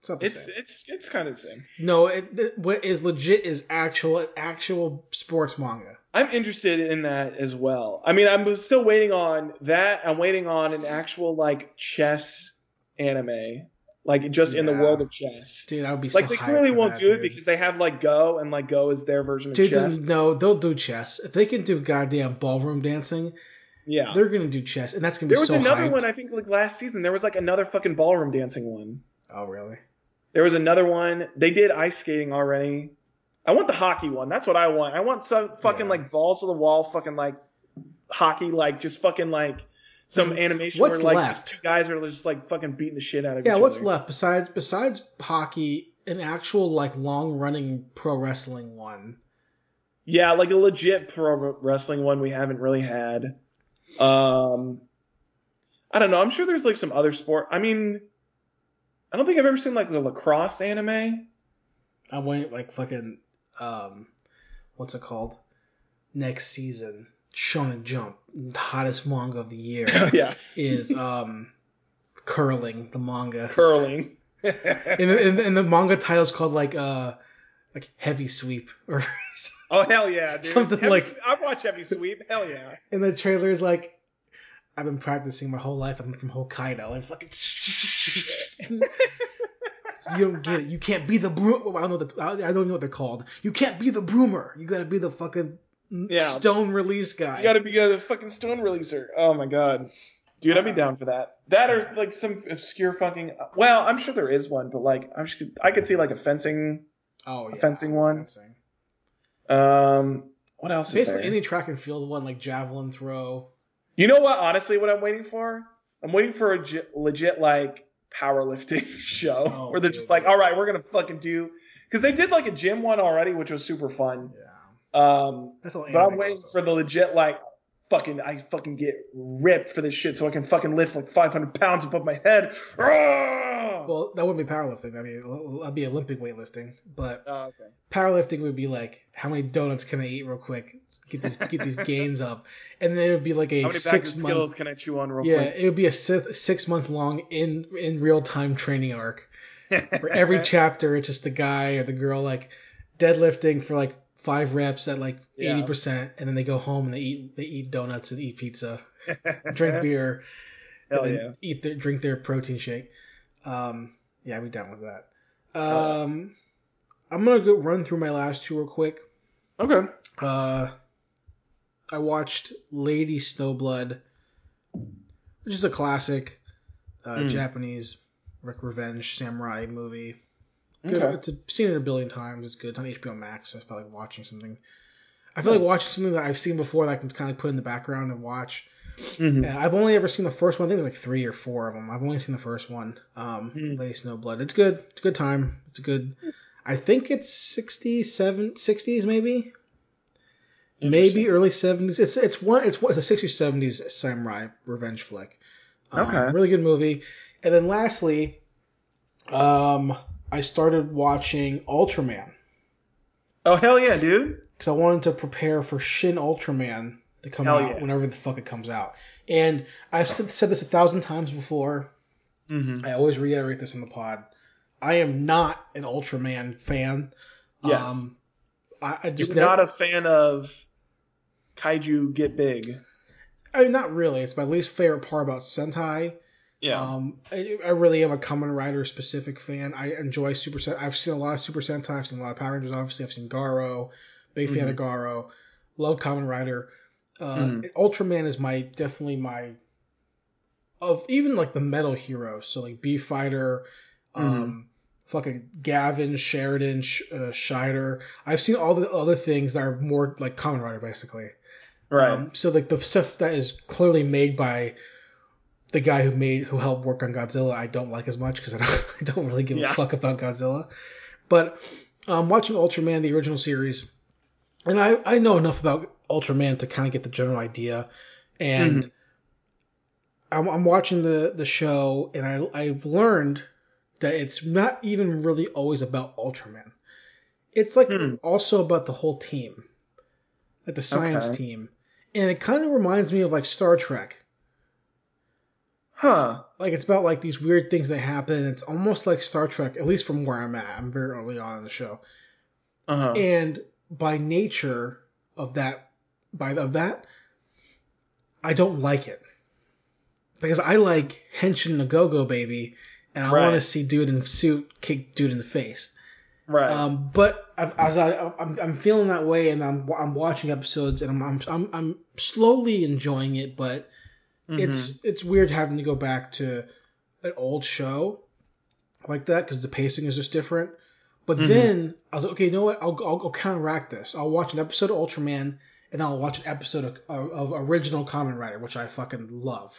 It's not the it's, same. It's it's kind of the same. No, it, it, what is legit is actual actual sports manga. I'm interested in that as well. I mean, I'm still waiting on that. I'm waiting on an actual like chess anime, like just yeah. in the world of chess. Dude, that would be like so they clearly won't that, do dude. It because they have like Go and like Go is their version of dude, chess. Dude, no, they'll do chess if they can do goddamn ballroom dancing. Yeah, they're gonna do chess, and that's gonna be. There was so another hyped. One I think like last season. There was like another fucking ballroom dancing one. Oh really? There was another one. They did ice skating already. I want the hockey one. That's what I want. I want some fucking yeah. like balls to the wall, fucking like hockey, like just fucking like. Some animation what's where like left? Two guys are just like fucking beating the shit out of yeah, each other. Yeah, what's left besides besides hockey, an actual like long running pro wrestling one. Yeah, like a legit pro wrestling one we haven't really had. Um, I don't know. I'm sure there's like some other sport. I mean, I don't think I've ever seen like the lacrosse anime. I went like fucking um, what's it called? Next season. Shonen Jump, the hottest manga of the year, oh, yeah. is um, Curling, the manga. Curling. and, and, and the manga title is called like uh, like Heavy Sweep or oh hell yeah, dude. Something Heavy, like I watch Heavy Sweep. Hell yeah. And the trailer is like, I've been practicing my whole life. I'm from Hokkaido and fucking. You don't get it. You can't be the broom. I don't know. The, I don't know what they're called. You can't be the broomer. You gotta be the fucking yeah. stone release guy. You gotta be the fucking stone releaser. Oh my god, dude, I'd be down for that. That or like some obscure fucking. Well, I'm sure there is one, but like I'm just, I could see like a fencing. Oh yeah. A fencing one. Fencing. Um. What else? Basically, is there? Any track and field one, like javelin throw. You know what? Honestly, what I'm waiting for, I'm waiting for a legit like. Powerlifting show oh, where they're dude, just like, all right, we're gonna fucking do, because they did like a gym one already, which was super fun. Yeah. Um, That's all but I'm waiting for the legit like fucking I fucking get ripped for this shit so I can fucking lift like five hundred pounds above my head. Well, that wouldn't be powerlifting. That'd be that'd be Olympic weightlifting. But oh, okay. Powerlifting would be like, how many donuts can I eat real quick? Get these get these gains up, and then it would be like a how many six bags of month, skills can I chew on real yeah, quick? Yeah, it would be a six, six month long in in real time training arc. For every chapter, it's just the guy or the girl like deadlifting for like five reps at like eighty yeah. percent, and then they go home and they eat they eat donuts and eat pizza, drink beer, Hell and yeah. eat their drink their protein shake. Um, yeah, I'd be down with that. Um, uh, I'm gonna go run through my last two real quick. Okay. Uh, I watched Lady Snowblood, which is a classic uh, mm. Japanese like, revenge samurai movie. Good. Okay. It's a, seen it a billion times. It's good. It's on H B O Max. So I felt like watching something. I feel nice. like watching something that I've seen before that I can kind of put in the background and watch. Mm-hmm. I've only ever seen the first one. I think there's like three or four of them. I've only seen the first one. Um, mm-hmm. Lady Snowblood. It's good. It's a good time. It's a good. I think it's sixties, seventies, sixties maybe, maybe early seventies. It's it's one. It's what it's a sixties, seventies samurai revenge flick. Um, okay. Really good movie. And then lastly, um, I started watching Ultraman. Oh hell yeah, dude! Because I wanted to prepare for Shin Ultraman. To come Hell out yeah. whenever the fuck it comes out. And I've said this a thousand times before. Mm-hmm. I always reiterate this on the pod. I am not an Ultraman fan. Yes. Um, I, I just You're never, not a fan of Kaiju Get Big. I mean, not really. It's my least favorite part about Sentai. Yeah. Um, I, I really am a Kamen Rider specific fan. I enjoy Super Sentai. I've seen a lot of Super Sentai. I've seen a lot of Power Rangers, obviously. I've seen Garo. Big fan mm-hmm. of Garo. Love Kamen Rider. Uh, mm. Ultraman is my definitely my of even like the metal heroes, so like B Fighter, um, mm. fucking Gavin, Sheridan, Sh- uh, Scheider. I've seen all the other things that are more like Kamen Rider, basically. Right. Um, so like the stuff that is clearly made by the guy who made who helped work on Godzilla, I don't like as much because I don't I don't really give yeah. a fuck about Godzilla. But um, watching Ultraman, the original series, and I I know enough about Ultraman to kind of get the general idea, and mm-hmm. I'm, I'm watching the, the show, and I I've learned that it's not even really always about Ultraman. It's like mm. also about the whole team, like the science okay. team, and it kind of reminds me of like Star Trek. Huh? Like it's about like these weird things that happen. It's almost like Star Trek, at least from where I'm at. I'm very early on in the show, uh-huh. and by nature of that. By of that, I don't like it because I like Henshin and Go-Go Baby, and I right. want to see dude in suit kick dude in the face. Right. Um, but I've, as I, I'm I'm feeling that way, and I'm I'm watching episodes, and I'm I'm I'm, I'm slowly enjoying it, but mm-hmm. it's it's weird having to go back to an old show like that because the pacing is just different. But mm-hmm. then I was like, okay, you know what? I'll I'll, I'll counteract this. I'll watch an episode of Ultraman. And I'll watch an episode of, of, of original Kamen Rider, which I fucking love.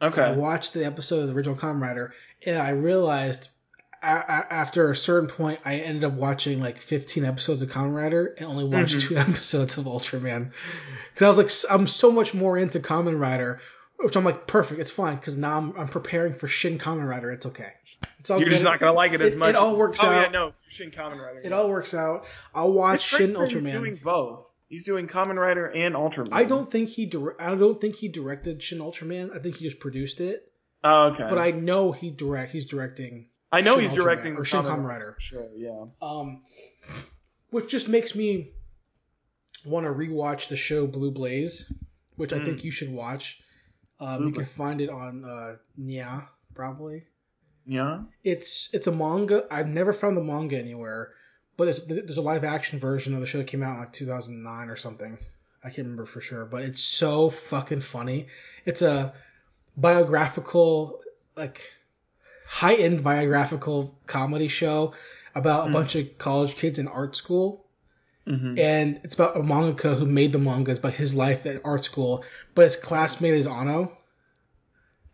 Okay. And I watched the episode of the original Kamen Rider, and I realized a- a- after a certain point, I ended up watching like fifteen episodes of Kamen Rider and only watched mm-hmm. two episodes of Ultraman. Because I was like, I'm so much more into Kamen Rider, which I'm like, perfect, it's fine, because now I'm, I'm preparing for Shin Kamen Rider. It's okay. It's all You're good. Just not gonna like it as it, much. It all works oh, out. Oh yeah, no, Shin Kamen Rider. It yeah. all works out. I'll watch it's Shin Ultraman. Doing both. He's doing Kamen Rider and Ultraman. I don't think he di- I don't think he directed Shin Ultraman. I think he just produced it. Oh, okay. But I know he direct. He's directing. I know Shin he's Ultraman, directing or Shin Kamen Rider. Sure, yeah. Um, which just makes me want to rewatch the show Blue Blaze, which mm. I think you should watch. Um, you can find it on uh, Nya probably. Yeah. It's it's a manga. I've never found the manga anywhere. But there's, there's a live action version of the show that came out in like two thousand nine or something. I can't remember for sure, but it's so fucking funny. It's a biographical, like high end biographical comedy show about a mm. bunch of college kids in art school. Mm-hmm. And it's about a mangaka who made the mangas, but his life at art school. But his classmate is Anno.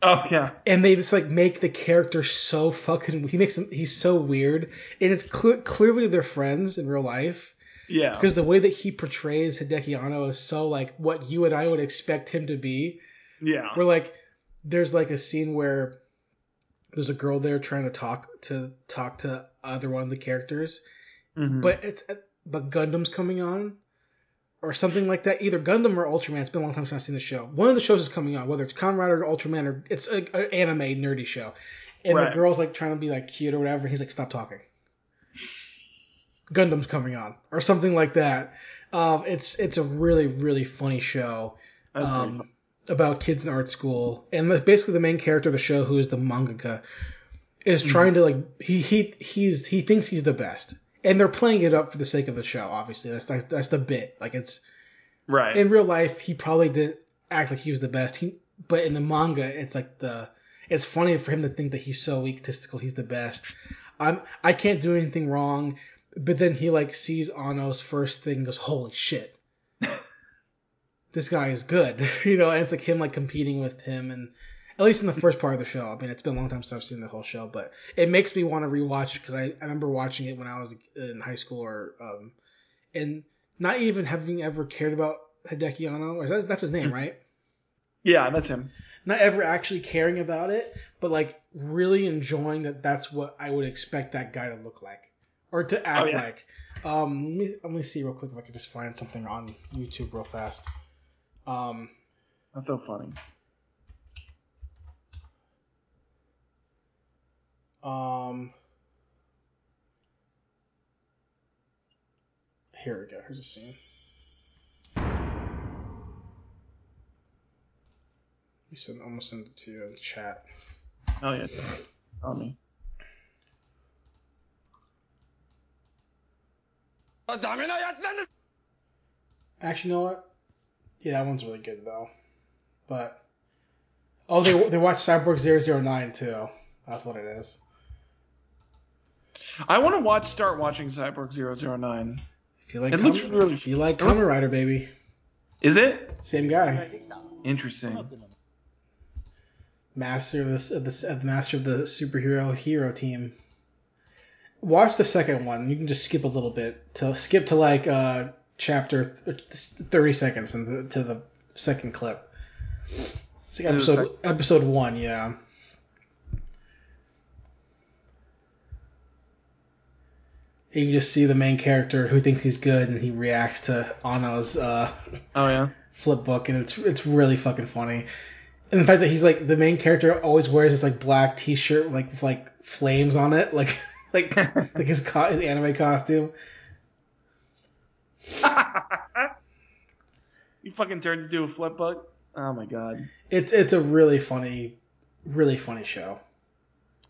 Oh yeah, and they just like make the character so fucking. He makes him. He's so weird, and it's cl- clearly they're friends in real life. Yeah, because the way that he portrays Hideaki Anno is so like what you and I would expect him to be. Yeah, where like there's like a scene where there's a girl there trying to talk to talk to other one of the characters, mm-hmm. but it's but Gundam's coming on. Or something like that. Either Gundam or Ultraman. It's been a long time since I've seen the show. One of the shows is coming on, whether it's Kamen Rider or Ultraman, or it's an anime nerdy show. And right. the girl's like trying to be like cute or whatever. He's like, stop talking. Gundam's coming on, or something like that. Um, it's it's a really really funny show um, funny. about kids in art school, and basically the main character of the show, who is the mangaka, is trying to like he he he's he thinks he's the best. And they're playing it up for the sake of the show, obviously. That's that's, that's the bit. Like it's right. In real life, he probably didn't act like he was the best. He, but in the manga, it's like the it's funny for him to think that he's so egotistical. He's the best. I'm I can't do anything wrong. But then he like sees Anno's first thing and goes, "Holy shit, this guy is good," you know. And it's like him like competing with him, and at least in the first part of the show. I mean, it's been a long time since I've seen the whole show, but it makes me want to rewatch it because I, I remember watching it when I was in high school, or um, and not even having ever cared about Hideaki Anno. That, that's his name, right? Yeah, that's him. Not ever actually caring about it, but like really enjoying that. That's what I would expect that guy to look like or to act oh, yeah. like. Um, let me let me see real quick if I could just find something on YouTube real fast. Um, that's so funny. Um, here we go. Here's a scene. We send almost send it to you in the chat. Oh yeah, tell me. Actually, you know what? Yeah, that one's really good though. But oh, they they watched Cyborg zero zero nine too. That's what it is. I want to watch. Start watching Cyborg zero zero nine. If you like, it Com- looks really. If you like Kamen Rider, baby. Is it same guy? Interesting. Master of the, of the, of the master of the superhero hero team. Watch the second one. You can just skip a little bit to skip to like uh, chapter th- thirty seconds and to the second clip. It's like episode second. episode one, yeah. You can just see the main character who thinks he's good, and he reacts to Anno's uh, oh, yeah. flip book, and it's it's really fucking funny. And the fact that he's like the main character always wears this like black T-shirt like with like flames on it, like like like his co- his anime costume. He fucking turns into a flip book. Oh my god. It's it's a really funny, really funny show.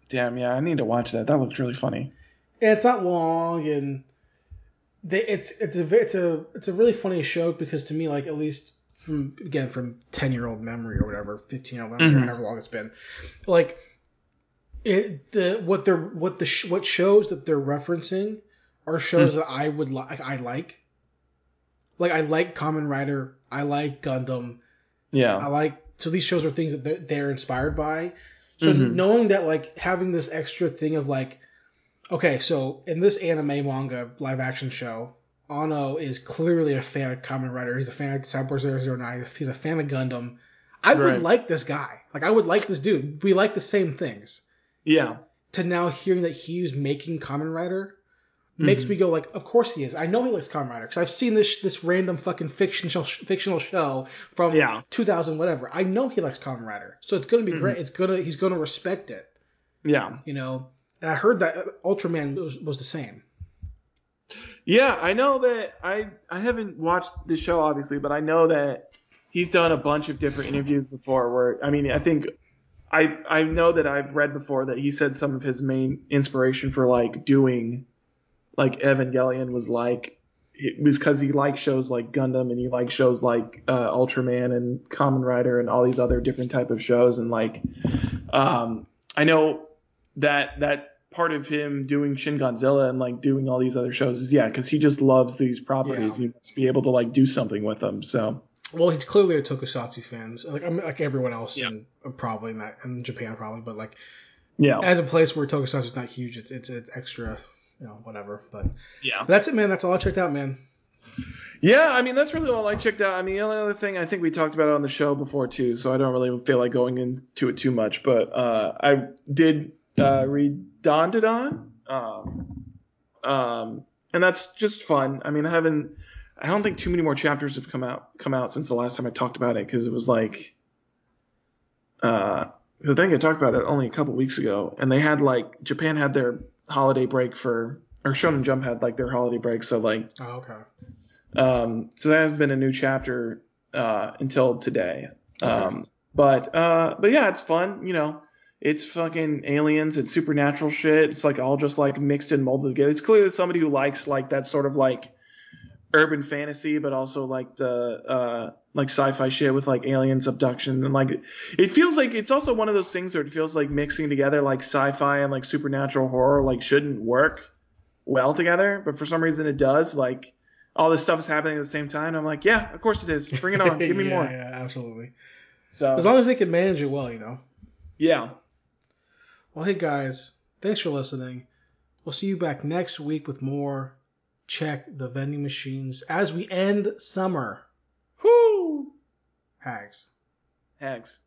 Damn yeah, I need to watch that. That looks really funny. Yeah, it's not long, and they, it's it's a it's a it's a really funny show because to me, like at least from again from ten year old memory or whatever, fifteen year old memory, mm-hmm. however long it's been, like it the what they're what the sh- what shows that they're referencing are shows mm-hmm. that I would like I like, like I like Kamen Rider, I like Gundam, yeah, I like so these shows are things that they're, they're inspired by, so mm-hmm. knowing that like having this extra thing of like. Okay, so in this anime manga live-action show, Anno is clearly a fan of Kamen Rider. He's a fan of Cyborg zero zero nine. He's a fan of Gundam. I right. would like this guy. Like, I would like this dude. We like the same things. Yeah. To now hearing that he's making Kamen Rider, Mm-hmm. Makes me go like, of course he is. I know he likes Kamen Rider because I've seen this this random fucking fictional fictional show from yeah. two thousand whatever. I know he likes Kamen Rider, so it's gonna be mm-hmm. great. It's gonna he's gonna respect it. Yeah, you know. And I heard that Ultraman was, was the same. Yeah, I know that I I haven't watched the show obviously, but I know that he's done a bunch of different interviews before. Where I mean, I think. I I know that I've read before that he said some of his main inspiration for like doing like Evangelion was like it was because he liked shows like Gundam and he liked shows like uh, Ultraman and Kamen Rider and all these other different type of shows and like um, I know that that part of him doing Shin Godzilla and like doing all these other shows is yeah because he just loves these properties yeah. He must be able to like do something with them so. Well, he's clearly a Tokusatsu fan, like I'm, like everyone else, yeah. in, probably not in Japan, probably, but like, yeah, as a place where Tokusatsu is not huge, it's, it's it's extra, you know, whatever. But yeah, but that's it, man. That's all I checked out, man. Yeah, I mean, that's really all I checked out. I mean, the only other thing I think we talked about it on the show before too, so I don't really feel like going into it too much. But uh, I did uh, read Don to Don, um, um, and that's just fun. I mean, I haven't. I don't think too many more chapters have come out come out since the last time I talked about it because it was like uh, I think I talked about it only a couple weeks ago and they had like Japan had their holiday break for or Shonen Jump had like their holiday break so like oh, okay um, so that hasn't been a new chapter uh, until today okay. um, but uh, but yeah it's fun you know it's fucking aliens it's supernatural shit it's like all just like mixed and molded together it's clearly somebody who likes like that sort of like urban fantasy but also like the uh like sci-fi shit with like aliens abduction and like it feels like it's also one of those things where it feels like mixing together like sci-fi and like supernatural horror like shouldn't work well together but for some reason it does like all this stuff is happening at the same time I'm like yeah of course it is bring it on give me yeah, more yeah absolutely so as long as they can manage it well you know yeah well hey guys thanks for listening we'll see you back next week with more Check the vending machines as we end summer. Whoo! Hags. Hags.